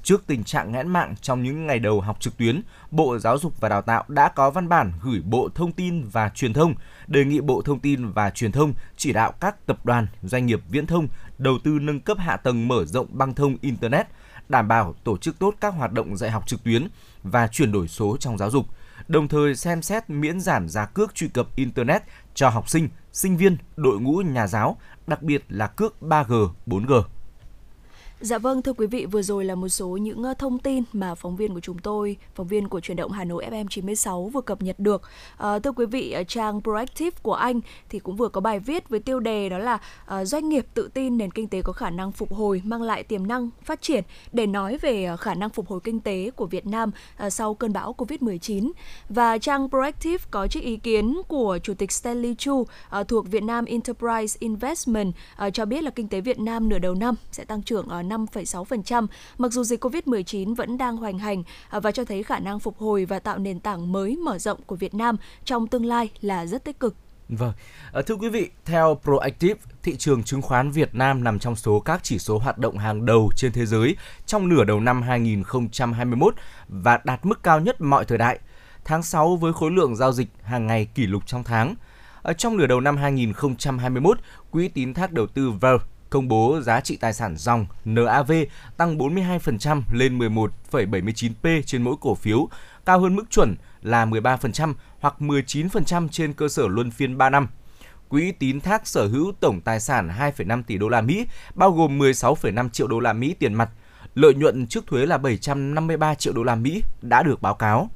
Trước tình trạng nghẽn mạng trong những ngày đầu học trực tuyến, Bộ Giáo dục và Đào tạo đã có văn bản gửi Bộ Thông tin và Truyền thông, đề nghị Bộ Thông tin và Truyền thông chỉ đạo các tập đoàn, doanh nghiệp viễn thông đầu tư nâng cấp hạ tầng mở rộng băng thông Internet, đảm bảo tổ chức tốt các hoạt động dạy học trực tuyến và chuyển đổi số trong giáo dục, đồng thời xem xét miễn giảm giá cước truy cập Internet cho học sinh, sinh viên, đội ngũ nhà giáo, đặc biệt là cước 3G, 4G. Dạ vâng, thưa quý vị, vừa rồi là một số những thông tin mà phóng viên của Chuyển động Hà Nội FM 96 vừa cập nhật được. Thưa quý vị, trang Proactive của Anh thì cũng vừa có bài viết với tiêu đề đó là doanh nghiệp tự tin nền kinh tế có khả năng phục hồi, mang lại tiềm năng phát triển, để nói về khả năng phục hồi kinh tế của Việt Nam sau cơn bão Covid-19. Và trang Proactive có trích ý kiến của Chủ tịch Stanley Chu thuộc Việt Nam Enterprise Investment cho biết là kinh tế Việt Nam nửa đầu năm sẽ tăng trưởng ở 5,6%, mặc dù dịch Covid-19 vẫn đang hoành hành, và cho thấy khả năng phục hồi và tạo nền tảng mới mở rộng của Việt Nam trong tương lai là rất tích cực. Vâng, thưa quý vị, theo Proactive, thị trường chứng khoán Việt Nam nằm trong số các chỉ số hoạt động hàng đầu trên thế giới trong nửa đầu năm 2021 và đạt mức cao nhất mọi thời đại. Tháng 6 với khối lượng giao dịch hàng ngày kỷ lục trong tháng. Trong nửa đầu năm 2021, Quỹ tín thác đầu tư Vale công bố giá trị tài sản ròng NAV tăng 42% lên 11,79p trên mỗi cổ phiếu, cao hơn mức chuẩn là 13% hoặc 19% trên cơ sở luân phiên 3 năm. Quỹ tín thác sở hữu tổng tài sản 2,5 tỷ đô la Mỹ, bao gồm 16,5 triệu đô la Mỹ tiền mặt. Lợi nhuận trước thuế là 753 triệu đô la Mỹ đã được báo cáo.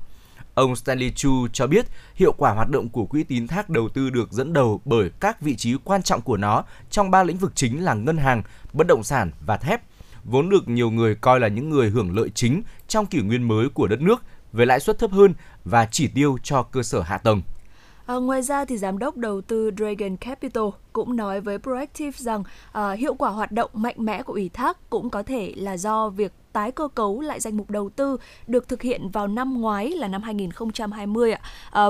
Ông Stanley Chu cho biết hiệu quả hoạt động của quỹ tín thác đầu tư được dẫn đầu bởi các vị trí quan trọng của nó trong 3 lĩnh vực chính là ngân hàng, bất động sản và thép, vốn được nhiều người coi là những người hưởng lợi chính trong kỷ nguyên mới của đất nước với lãi suất thấp hơn và chỉ tiêu cho cơ sở hạ tầng. Ngoài ra, thì giám đốc đầu tư Dragon Capital cũng nói với Proactive rằng hiệu quả hoạt động mạnh mẽ của ủy thác cũng có thể là do việc tái cơ cấu lại danh mục đầu tư được thực hiện vào năm ngoái là năm 2020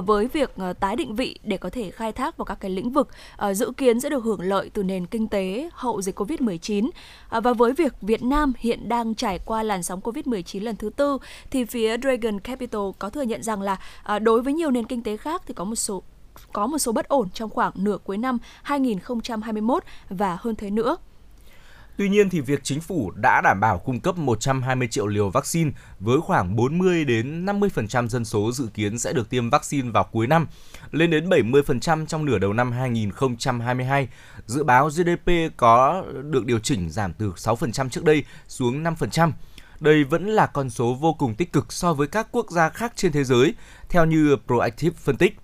với việc tái định vị để có thể khai thác vào các cái lĩnh vực dự kiến sẽ được hưởng lợi từ nền kinh tế hậu dịch Covid-19. Và với việc Việt Nam hiện đang trải qua làn sóng Covid-19 lần thứ tư thì phía Dragon Capital có thừa nhận rằng là đối với nhiều nền kinh tế khác thì có một số bất ổn trong khoảng nửa cuối năm 2021 và hơn thế nữa. Tuy nhiên, thì việc chính phủ đã đảm bảo cung cấp 120 triệu liều vaccine với khoảng 40-50% dân số dự kiến sẽ được tiêm vaccine vào cuối năm, lên đến 70% trong nửa đầu năm 2022. Dự báo GDP có được điều chỉnh giảm từ 6% trước đây xuống 5%. Đây vẫn là con số vô cùng tích cực so với các quốc gia khác trên thế giới, theo như Proactive phân tích.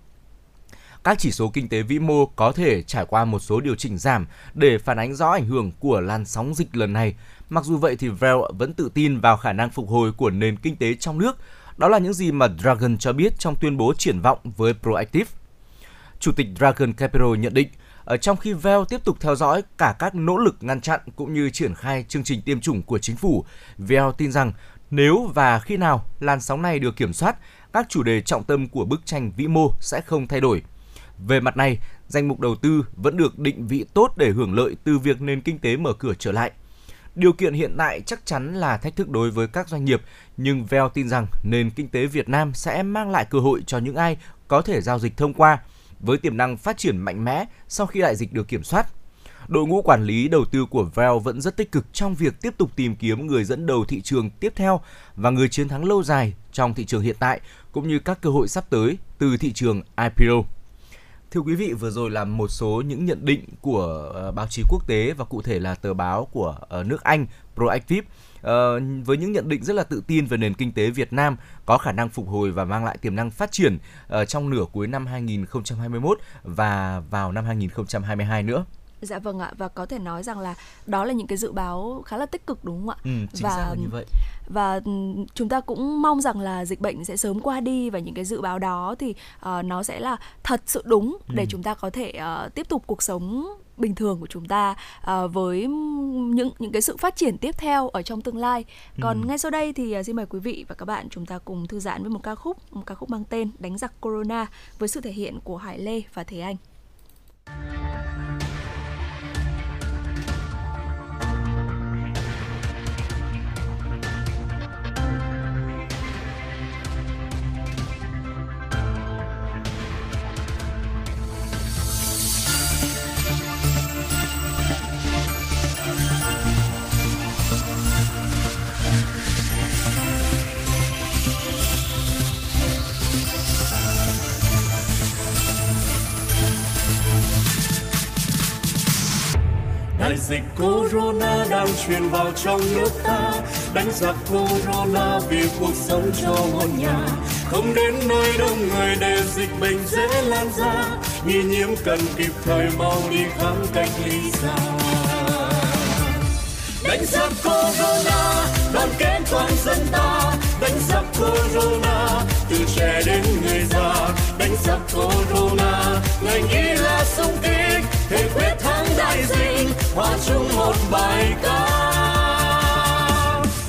Các chỉ số kinh tế vĩ mô có thể trải qua một số điều chỉnh giảm để phản ánh rõ ảnh hưởng của làn sóng dịch lần này. Mặc dù vậy thì Vale vẫn tự tin vào khả năng phục hồi của nền kinh tế trong nước. Đó là những gì mà Dragon cho biết trong tuyên bố triển vọng với Proactive. Chủ tịch Dragon Capital nhận định, ở trong khi Vale tiếp tục theo dõi cả các nỗ lực ngăn chặn cũng như triển khai chương trình tiêm chủng của chính phủ, Vale tin rằng nếu và khi nào làn sóng này được kiểm soát, các chủ đề trọng tâm của bức tranh vĩ mô sẽ không thay đổi. Về mặt này, danh mục đầu tư vẫn được định vị tốt để hưởng lợi từ việc nền kinh tế mở cửa trở lại. Điều kiện hiện tại chắc chắn là thách thức đối với các doanh nghiệp, nhưng VEO tin rằng nền kinh tế Việt Nam sẽ mang lại cơ hội cho những ai có thể giao dịch thông qua, với tiềm năng phát triển mạnh mẽ sau khi đại dịch được kiểm soát. Đội ngũ quản lý đầu tư của VEO vẫn rất tích cực trong việc tiếp tục tìm kiếm người dẫn đầu thị trường tiếp theo và người chiến thắng lâu dài trong thị trường hiện tại, cũng như các cơ hội sắp tới từ thị trường IPO. Thưa quý vị, vừa rồi là một số những nhận định của báo chí quốc tế và cụ thể là tờ báo của nước Anh Proactive, với những nhận định rất là tự tin về nền kinh tế Việt Nam có khả năng phục hồi và mang lại tiềm năng phát triển trong nửa cuối năm 2021 và vào năm 2022 nữa. Dạ vâng ạ, và có thể nói rằng là đó là những cái dự báo khá là tích cực, đúng không ạ? Chính xác là như vậy. Và chúng ta cũng mong rằng là dịch bệnh sẽ sớm qua đi và những cái dự báo đó thì nó sẽ là thật sự đúng để chúng ta có thể tiếp tục cuộc sống bình thường của chúng ta với những cái sự phát triển tiếp theo ở trong tương lai. Còn ngay sau đây thì xin mời quý vị và các bạn chúng ta cùng thư giãn với một ca khúc mang tên Đánh giặc Corona với sự thể hiện của Hải Lê và Thế Anh. Đại dịch Corona đang truyền vào trong nước ta. Đánh giặc Corona vì cuộc sống cho muôn nhà. Không đến nơi đông người để dịch bệnh dễ lan ra. Nghi nhiễm cần kịp thời mau đi khám cách ly ra. Đánh giặc Corona đoàn kết toàn dân ta. Đánh giặc Corona từ trẻ đến người già. Đánh giặc Corona ngành y là sung kích. Thề quyết thắng đại dịch, hòa chung một bài ca.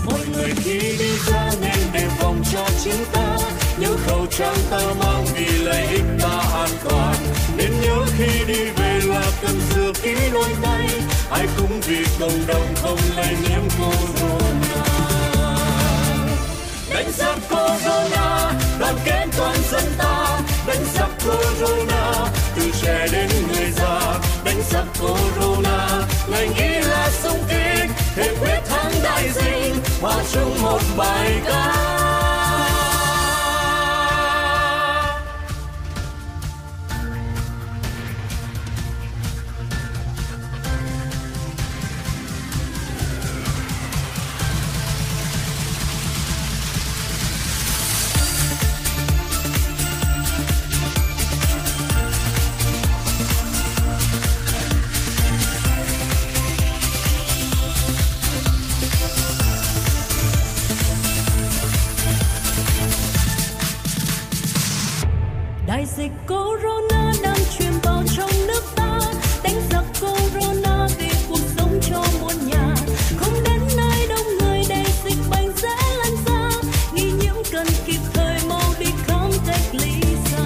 Mọi người khi đi ra nên đề phòng cho chính ta. Nhớ khẩu trang ta mang vì lợi ích ta an toàn. Nên nhớ khi đi về là cần rửa kỹ đôi tay. Ai cũng vì cộng đồng không lây nhiễm Corona. Đánh giặc Corona, đoàn kết toàn dân ta. Đánh giặc Corona, từ trẻ đến người già. Đánh giặc Corona, ngành y là sung kích. Thể quyết thắng đại dịch, hòa chung một bài ca. Đại dịch Corona đang truyền vào trong nước ta. Đánh giặc Corona vì cuộc sống cho muôn nhà. Không đến nơi đông người để dịch bệnh dễ lan ra. Nghi nhiễm cần kịp thời mau đi khám cách ly ra.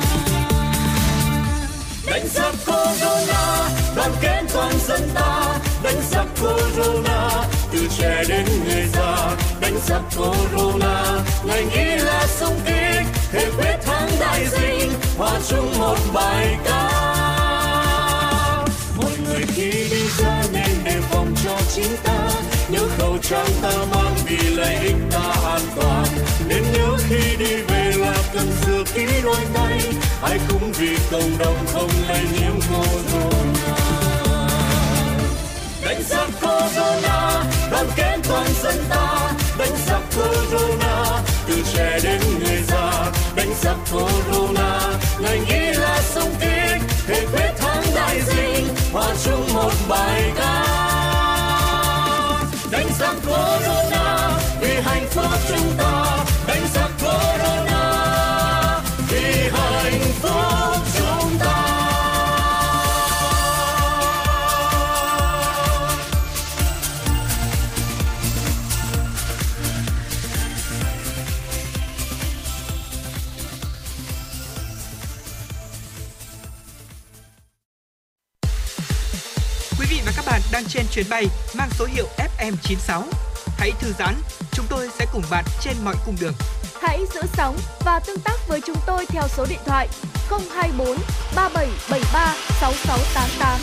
Đánh giặc Corona, đoàn kết toàn dân ta. Đánh giặc Corona, từ trẻ đến người già. Đánh giặc Corona, ngành y là sung kích. Thể quyết thắng đại dịch, hòa chung một bài ca. Mọi người khi đi ra nên đề phòng cho chính ta. Nhớ khẩu trang ta mang vì lợi ích ta an toàn. Nên nhớ khi đi về là cần rửa kỹ đôi tay. Ai cũng vì cộng đồng không lây nhiễm Corona. Đánh giặc Corona, đoàn kết toàn dân ta. Đánh giặc Corona, từ trẻ đến người già. Đánh giặc Corona, ngành y là sung kích. Thể quyết thắng đại dịch, hòa chung một bài ca. Đánh giặc Corona, vì hạnh phúc chúng ta. Đánh giặc Corona, vì hạnh phúc chúng ta. bạn đang trên chuyến bay mang số hiệu FM 96. Hãy thư giãn, chúng tôi sẽ cùng bạn trên mọi cung đường. Hãy giữ sóng và tương tác với chúng tôi theo số điện thoại 024 3773 6688.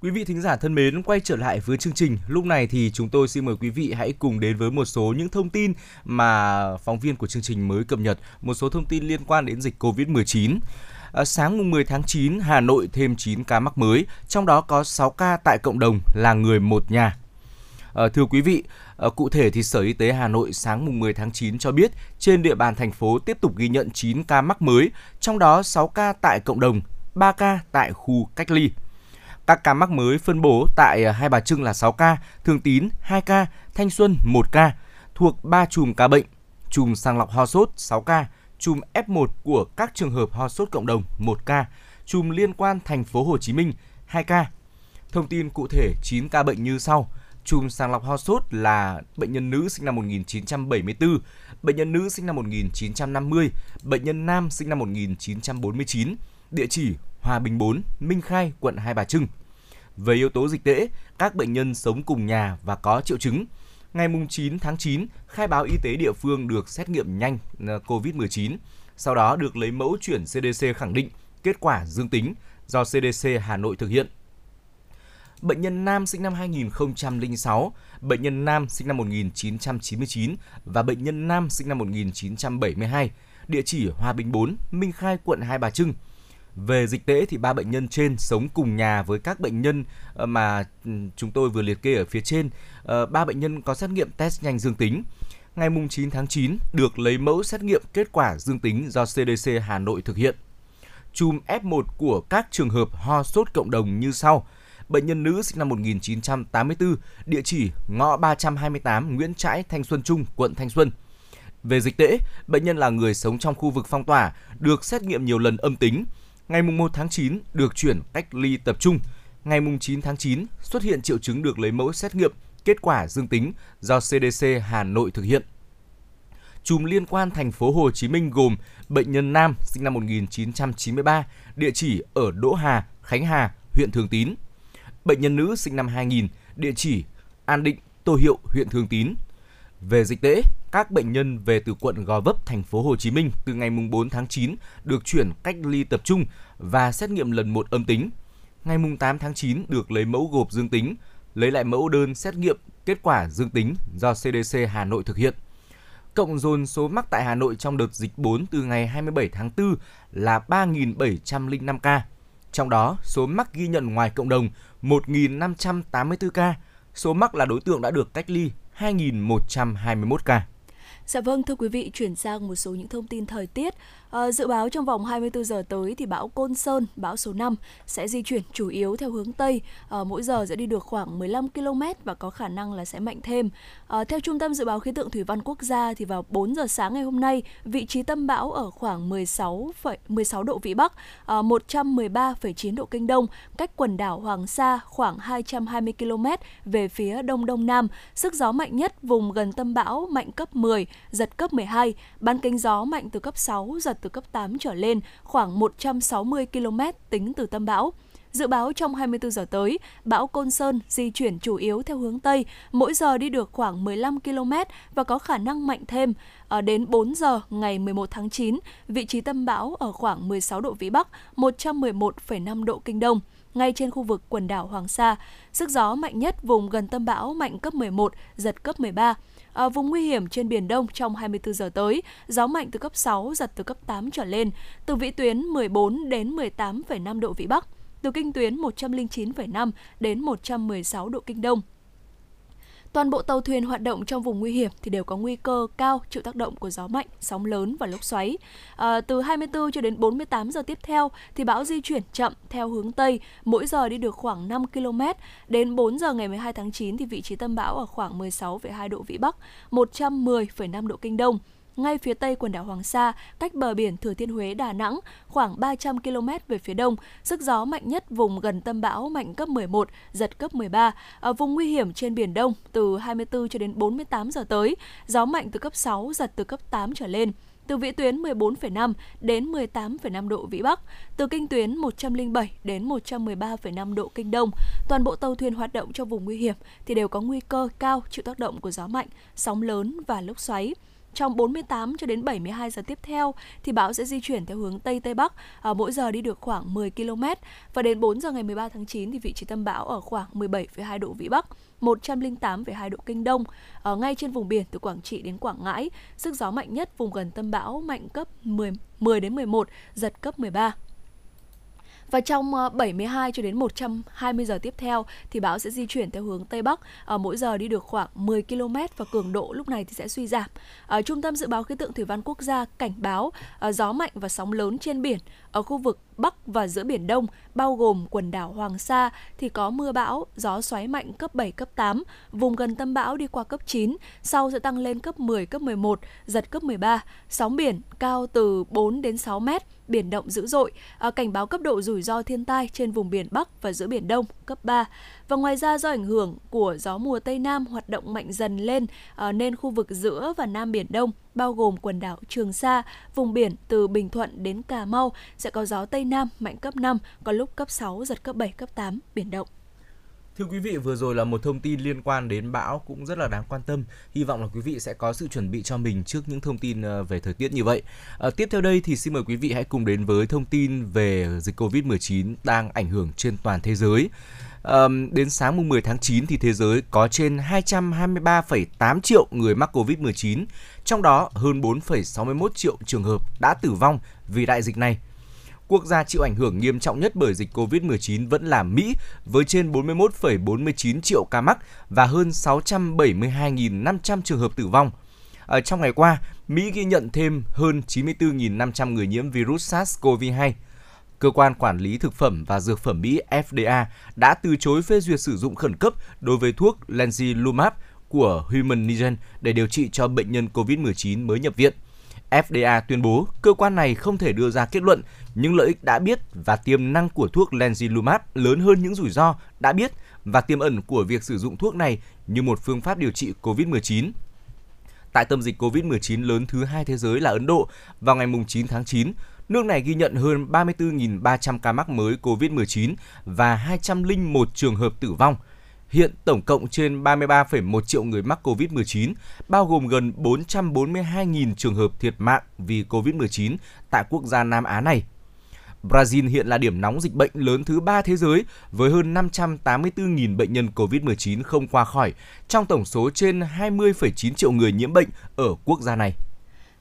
Quý vị thính giả thân mến, quay trở lại với chương trình. Lúc này thì chúng tôi xin mời quý vị hãy cùng đến với một số những thông tin mà phóng viên của chương trình mới cập nhật, một số thông tin liên quan đến dịch Covid-19. Sáng 10 tháng 9, Hà Nội thêm 9 ca mắc mới, trong đó có 6 ca tại cộng đồng là người một nhà. Thưa quý vị, cụ thể thì Sở Y tế Hà Nội sáng 10 tháng 9 cho biết trên địa bàn thành phố tiếp tục ghi nhận 9 ca mắc mới, trong đó 6 ca tại cộng đồng, 3 ca tại khu cách ly. Các ca mắc mới phân bố tại Hai Bà Trưng là 6 ca, Thường Tín 2 ca, Thanh Xuân 1 ca, thuộc 3 chùm ca bệnh, chùm sàng lọc ho sốt 6 ca, chùm F1 của các trường hợp ho sốt cộng đồng 1 ca, chùm liên quan thành phố Hồ Chí Minh 2 ca. Thông tin cụ thể 9 ca bệnh như sau. Chùm sàng lọc ho sốt là bệnh nhân nữ sinh năm 1974, bệnh nhân nữ sinh năm 1950, bệnh nhân nam sinh năm 1949, địa chỉ Hòa Bình 4, Minh Khai, quận Hai Bà Trưng. Về yếu tố dịch tễ, các bệnh nhân sống cùng nhà và có triệu chứng. Ngày 9 tháng 9, khai báo y tế địa phương được xét nghiệm nhanh COVID-19, sau đó được lấy mẫu chuyển CDC khẳng định kết quả dương tính do CDC Hà Nội thực hiện. Bệnh nhân nam sinh năm 2006, bệnh nhân nam sinh năm 1999 và bệnh nhân nam sinh năm 1972, địa chỉ Hòa Bình 4, Minh Khai, quận Hai Bà Trưng. Về dịch tễ thì 3 bệnh nhân trên sống cùng nhà với các bệnh nhân mà chúng tôi vừa liệt kê ở phía trên. 3 bệnh nhân có xét nghiệm test nhanh dương tính. Ngày 9 tháng 9 được lấy mẫu xét nghiệm kết quả dương tính do CDC Hà Nội thực hiện. Chùm F1 của các trường hợp ho sốt cộng đồng như sau. Bệnh nhân nữ sinh năm 1984, địa chỉ ngõ 328 Nguyễn Trãi, Thanh Xuân Trung, quận Thanh Xuân. Về dịch tễ, bệnh nhân là người sống trong khu vực phong tỏa, được xét nghiệm nhiều lần âm tính. Ngày 1 tháng 9 được chuyển cách ly tập trung. Ngày 9 tháng 9 xuất hiện triệu chứng được lấy mẫu xét nghiệm, kết quả dương tính do CDC Hà Nội thực hiện. Chùm liên quan thành phố Hồ Chí Minh gồm bệnh nhân nam sinh năm 1993, địa chỉ ở Đỗ Hà, Khánh Hà, huyện Thường Tín. Bệnh nhân nữ sinh năm 2000, địa chỉ An Định, Tô Hiệu, huyện Thường Tín. Về dịch tễ, các bệnh nhân về từ quận Gò Vấp, thành phố Hồ Chí Minh từ ngày 4 tháng 9 được chuyển cách ly tập trung và xét nghiệm lần 1 âm tính. Ngày 8 tháng 9 được lấy mẫu gộp dương tính, lấy lại mẫu đơn xét nghiệm kết quả dương tính do CDC Hà Nội thực hiện. Cộng dồn số mắc tại Hà Nội trong đợt dịch 4 từ ngày 27 tháng 4 là 3.705 ca. Trong đó, số mắc ghi nhận ngoài cộng đồng 1.584 ca. Số mắc là đối tượng đã được cách ly 2.121 ca. Dạ vâng, thưa quý vị, chuyển sang một số những thông tin thời tiết. Dự báo trong vòng 24 giờ tới thì bão Côn Sơn, bão số 5, sẽ di chuyển chủ yếu theo hướng Tây. Mỗi giờ sẽ đi được khoảng 15 km và có khả năng là sẽ mạnh thêm. Theo Trung tâm Dự báo Khí tượng Thủy văn Quốc gia thì vào 4 giờ sáng ngày hôm nay, vị trí tâm bão ở khoảng 16 độ Vĩ Bắc, 113,9 độ Kinh Đông, cách quần đảo Hoàng Sa khoảng 220 km về phía Đông Đông Nam. Sức gió mạnh nhất vùng gần tâm bão mạnh cấp 10, giật cấp 12, bán kính gió mạnh từ cấp 6, giật từ cấp 8 trở lên, khoảng 160 km tính từ tâm bão. Dự báo trong 24 giờ tới, bão Côn Sơn di chuyển chủ yếu theo hướng Tây, mỗi giờ đi được khoảng 15 km và có khả năng mạnh thêm. Đến 4 giờ ngày 11 tháng 9, vị trí tâm bão ở khoảng 16 độ Vĩ Bắc, 111,5 độ Kinh Đông, ngay trên khu vực quần đảo Hoàng Sa. Sức gió mạnh nhất vùng gần tâm bão mạnh cấp 11, giật cấp 13. Vùng nguy hiểm trên Biển Đông trong 24 giờ tới, gió mạnh từ cấp 6, giật từ cấp 8 trở lên, từ vĩ tuyến 14 đến 18,5 độ Vĩ Bắc, từ kinh tuyến 109,5 đến 116 độ Kinh Đông. Toàn bộ tàu thuyền hoạt động trong vùng nguy hiểm thì đều có nguy cơ cao chịu tác động của gió mạnh, sóng lớn và lốc xoáy. Từ 24 cho đến 48 giờ tiếp theo thì bão di chuyển chậm theo hướng Tây, mỗi giờ đi được khoảng 5 km. Đến 4 giờ ngày 12 tháng 9 thì vị trí tâm bão ở khoảng 16,2 độ Vĩ Bắc, 110,5 độ Kinh Đông. Ngay phía Tây quần đảo Hoàng Sa, cách bờ biển Thừa Thiên Huế, Đà Nẵng khoảng 300 km về phía Đông, sức gió mạnh nhất vùng gần tâm bão mạnh cấp 11, giật cấp 13. Ở vùng nguy hiểm trên Biển Đông từ 24 cho đến 48 giờ tới, gió mạnh từ cấp 6, giật từ cấp 8 trở lên, từ vĩ tuyến 14,5 đến 18,5 độ vĩ Bắc, từ kinh tuyến 107 đến 113,5 độ kinh Đông. Toàn bộ tàu thuyền hoạt động trong vùng nguy hiểm thì đều có nguy cơ cao chịu tác động của gió mạnh, sóng lớn và lốc xoáy. Trong 48 cho đến 72 giờ tiếp theo thì bão sẽ di chuyển theo hướng Tây Tây Bắc, mỗi giờ đi được khoảng 10 km và đến 4 giờ ngày 13 tháng 9 thì vị trí tâm bão ở khoảng 17,2 độ Vĩ Bắc, 108,2 độ Kinh Đông, ở ngay trên vùng biển từ Quảng Trị đến Quảng Ngãi. Sức gió mạnh nhất vùng gần tâm bão mạnh cấp 10 đến 11, giật cấp 13. Và trong 72 cho đến 120 giờ tiếp theo thì bão sẽ di chuyển theo hướng Tây Bắc, mỗi giờ đi được khoảng 10 km và cường độ lúc này thì sẽ suy giảm. Trung tâm Dự báo Khí tượng Thủy văn Quốc gia cảnh báo gió mạnh và sóng lớn trên biển ở khu vực Bắc và giữa Biển Đông, bao gồm quần đảo Hoàng Sa thì có mưa bão, gió xoáy mạnh cấp 7, cấp 8, vùng gần tâm bão đi qua cấp 9, sau sẽ tăng lên cấp 10, cấp 11, giật cấp 13, sóng biển cao từ 4 đến 6 mét, biển động dữ dội, cảnh báo cấp độ rủi ro thiên tai trên vùng biển Bắc và giữa Biển Đông, cấp 3. Và ngoài ra do ảnh hưởng của gió mùa Tây Nam hoạt động mạnh dần lên nên khu vực giữa và Nam Biển Đông, bao gồm quần đảo Trường Sa, vùng biển từ Bình Thuận đến Cà Mau sẽ có gió Tây Nam mạnh cấp 5, có lúc cấp 6, giật cấp 7, cấp 8, biển động. Thưa quý vị, vừa rồi là một thông tin liên quan đến bão cũng rất là đáng quan tâm. Hy vọng là quý vị sẽ có sự chuẩn bị cho mình trước những thông tin về thời tiết như vậy. Tiếp theo đây thì xin mời quý vị hãy cùng đến với thông tin về dịch Covid-19 đang ảnh hưởng trên toàn thế giới. Đến sáng mùng 10 tháng 9 thì thế giới có trên 223,8 triệu người mắc Covid-19, trong đó hơn 4,61 triệu trường hợp đã tử vong vì đại dịch này. Quốc gia chịu ảnh hưởng nghiêm trọng nhất bởi dịch Covid-19 vẫn là Mỹ với trên 41,49 triệu ca mắc và hơn 672.500 trường hợp tử vong. Trong ngày qua, Mỹ ghi nhận thêm hơn 94.500 người nhiễm virus SARS-CoV-2. Cơ quan Quản lý Thực phẩm và Dược phẩm Mỹ FDA đã từ chối phê duyệt sử dụng khẩn cấp đối với thuốc Lenzilumab của Humanigen để điều trị cho bệnh nhân Covid-19 mới nhập viện. FDA tuyên bố cơ quan này không thể đưa ra kết luận những lợi ích đã biết và tiềm năng của thuốc Lenzilumab lớn hơn những rủi ro đã biết và tiềm ẩn của việc sử dụng thuốc này như một phương pháp điều trị COVID-19. Tại tâm dịch COVID-19 lớn thứ hai thế giới là Ấn Độ, vào ngày 9 tháng 9, nước này ghi nhận hơn 34.300 ca mắc mới COVID-19 và 201 trường hợp tử vong. Hiện tổng cộng trên 33,1 triệu người mắc COVID-19, bao gồm gần 442.000 trường hợp thiệt mạng vì COVID-19 tại quốc gia Nam Á này. Brazil hiện là điểm nóng dịch bệnh lớn thứ 3 thế giới với hơn 584.000 bệnh nhân COVID-19 không qua khỏi, trong tổng số trên 20,9 triệu người nhiễm bệnh ở quốc gia này.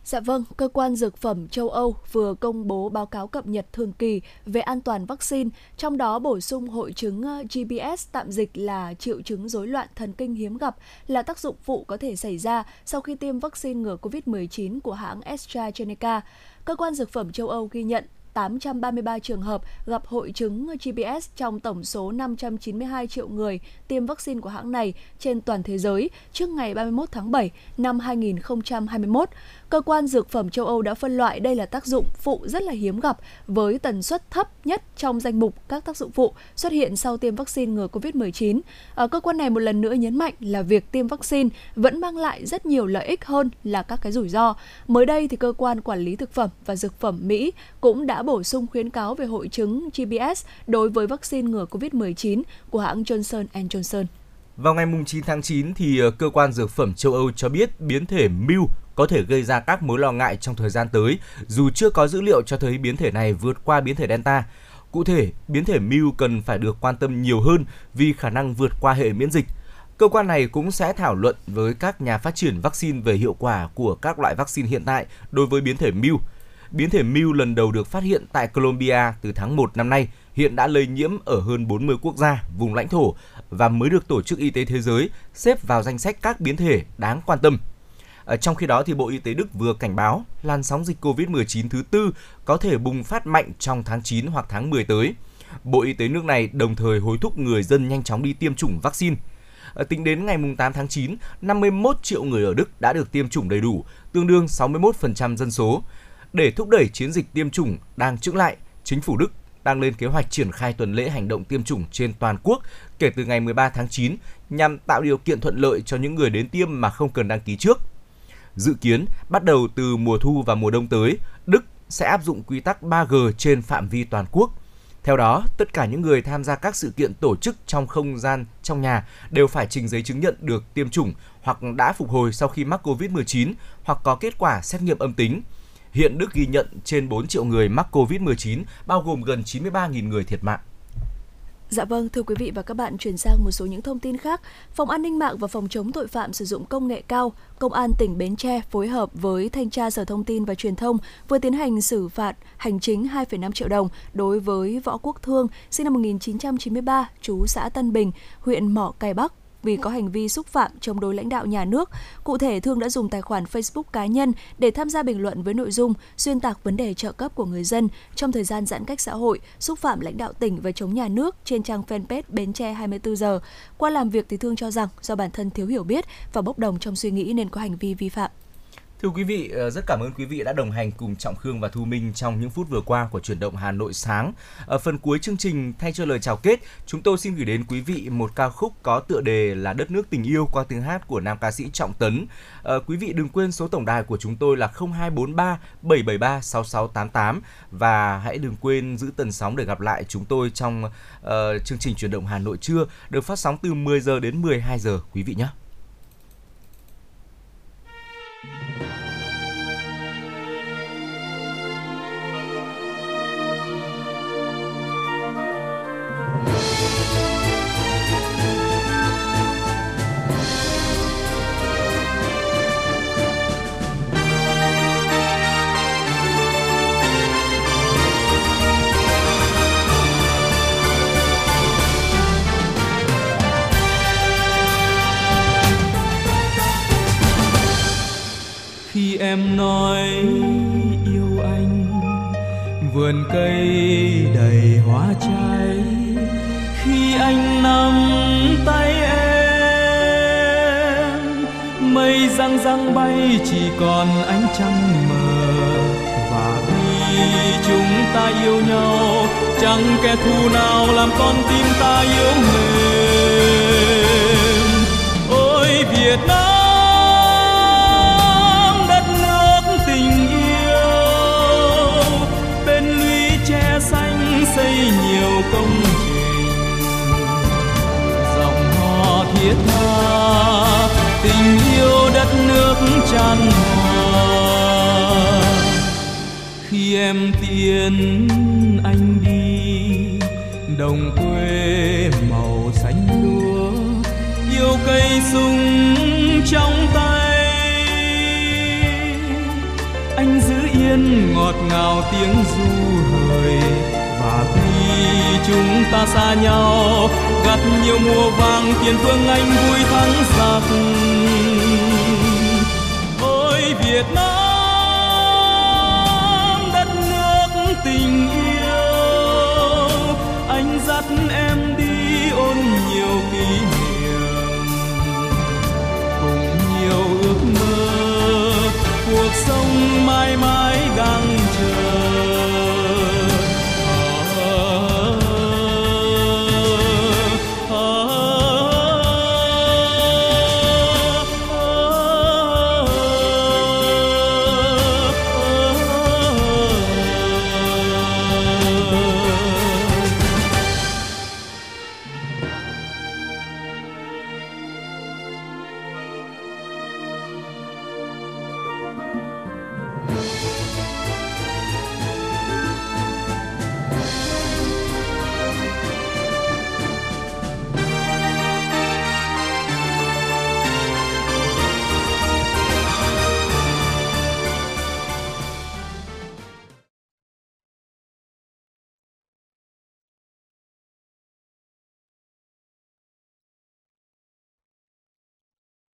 Dạ vâng, Cơ quan Dược phẩm châu Âu vừa công bố báo cáo cập nhật thường kỳ về an toàn vaccine, trong đó bổ sung hội chứng GBS, tạm dịch là triệu chứng rối loạn thần kinh hiếm gặp, là tác dụng phụ có thể xảy ra sau khi tiêm vaccine ngừa COVID-19 của hãng AstraZeneca. Cơ quan Dược phẩm châu Âu ghi nhận 833 trường hợp gặp hội chứng GBS trong tổng số 592 triệu người tiêm vaccine của hãng này trên toàn thế giới trước ngày 31 tháng 7 năm 2021. Cơ quan Dược phẩm châu Âu đã phân loại đây là tác dụng phụ rất là hiếm gặp với tần suất thấp nhất trong danh mục các tác dụng phụ xuất hiện sau tiêm vaccine ngừa COVID-19. Cơ quan này một lần nữa nhấn mạnh là việc tiêm vaccine vẫn mang lại rất nhiều lợi ích hơn là các cái rủi ro. Mới đây thì Cơ quan Quản lý Thực phẩm và Dược phẩm Mỹ cũng đã bổ sung khuyến cáo về hội chứng GBS đối với vaccine ngừa COVID-19 của hãng Johnson & Johnson. Vào ngày 9 tháng 9, thì Cơ quan Dược phẩm châu Âu cho biết biến thể Mu có thể gây ra các mối lo ngại trong thời gian tới, dù chưa có dữ liệu cho thấy biến thể này vượt qua biến thể Delta. Cụ thể, biến thể Mu cần phải được quan tâm nhiều hơn vì khả năng vượt qua hệ miễn dịch. Cơ quan này cũng sẽ thảo luận với các nhà phát triển vaccine về hiệu quả của các loại vaccine hiện tại đối với biến thể Mu. Biến thể Mu lần đầu được phát hiện tại Colombia từ tháng 1 năm nay, hiện đã lây nhiễm ở hơn 40 quốc gia, vùng lãnh thổ và mới được Tổ chức Y tế Thế giới xếp vào danh sách các biến thể đáng quan tâm. Trong khi đó, thì Bộ Y tế Đức vừa cảnh báo làn sóng dịch COVID-19 thứ tư có thể bùng phát mạnh trong tháng 9 hoặc tháng 10 tới. Bộ Y tế nước này đồng thời hối thúc người dân nhanh chóng đi tiêm chủng vaccine. Tính đến ngày 8 tháng 9, 51 triệu người ở Đức đã được tiêm chủng đầy đủ, tương đương 61% dân số. Để thúc đẩy chiến dịch tiêm chủng đang chững lại, chính phủ Đức đang lên kế hoạch triển khai tuần lễ hành động tiêm chủng trên toàn quốc kể từ ngày 13 tháng 9 nhằm tạo điều kiện thuận lợi cho những người đến tiêm mà không cần đăng ký trước. Dự kiến, bắt đầu từ mùa thu và mùa đông tới, Đức sẽ áp dụng quy tắc 3G trên phạm vi toàn quốc. Theo đó, tất cả những người tham gia các sự kiện tổ chức trong không gian trong nhà đều phải trình giấy chứng nhận được tiêm chủng hoặc đã phục hồi sau khi mắc COVID-19 hoặc có kết quả xét nghiệm âm tính. Hiện Đức ghi nhận trên 4 triệu người mắc COVID-19, bao gồm gần 93.000 người thiệt mạng. Dạ vâng, thưa quý vị và các bạn, chuyển sang một số những thông tin khác. Phòng An ninh mạng và Phòng chống tội phạm sử dụng công nghệ cao, Công an tỉnh Bến Tre phối hợp với Thanh tra Sở Thông tin và Truyền thông vừa tiến hành xử phạt hành chính 2,5 triệu đồng đối với Võ Quốc Thương, sinh năm 1993, trú xã Tân Bình, huyện Mỏ Cày Bắc, vì có hành vi xúc phạm chống đối lãnh đạo nhà nước. Cụ thể, Thương đã dùng tài khoản Facebook cá nhân để tham gia bình luận với nội dung xuyên tạc vấn đề trợ cấp của người dân trong thời gian giãn cách xã hội, xúc phạm lãnh đạo tỉnh và chống nhà nước trên trang fanpage Bến Tre 24 giờ. Qua làm việc thì Thương cho rằng do bản thân thiếu hiểu biết và bốc đồng trong suy nghĩ nên có hành vi vi phạm. Thưa quý vị, rất cảm ơn quý vị đã đồng hành cùng Trọng Khương và Thu Minh trong những phút vừa qua của Chuyển động Hà Nội Sáng. Ở phần cuối chương trình, thay cho lời chào kết, chúng tôi xin gửi đến quý vị một ca khúc có tựa đề là Đất nước tình yêu qua tiếng hát của nam ca sĩ Trọng Tấn. Quý vị đừng quên số tổng đài của chúng tôi là 0243 773 6688 và hãy đừng quên giữ tần sóng để gặp lại chúng tôi trong chương trình Chuyển động Hà Nội trưa, được phát sóng từ 10 giờ đến 12 giờ quý vị nhé. Em nói yêu anh, vườn cây đầy hoa trái, khi anh nắm tay em mây răng răng bay, chỉ còn ánh trăng mờ. Và khi chúng ta yêu nhau chẳng kẻ thù nào làm con tim ta yếu mềm. Ôi Việt Nam, xây nhiều công trình, dòng hò thiết tha tình yêu đất nước tràn hòa. Khi em tiễn anh đi đồng quê màu xanh lúa, yêu cây sung trong tay anh giữ yên ngọt ngào tiếng du hời. Và khi chúng ta xa nhau, gặt nhiều mùa vàng, tiền phương anh vui thắng giặc.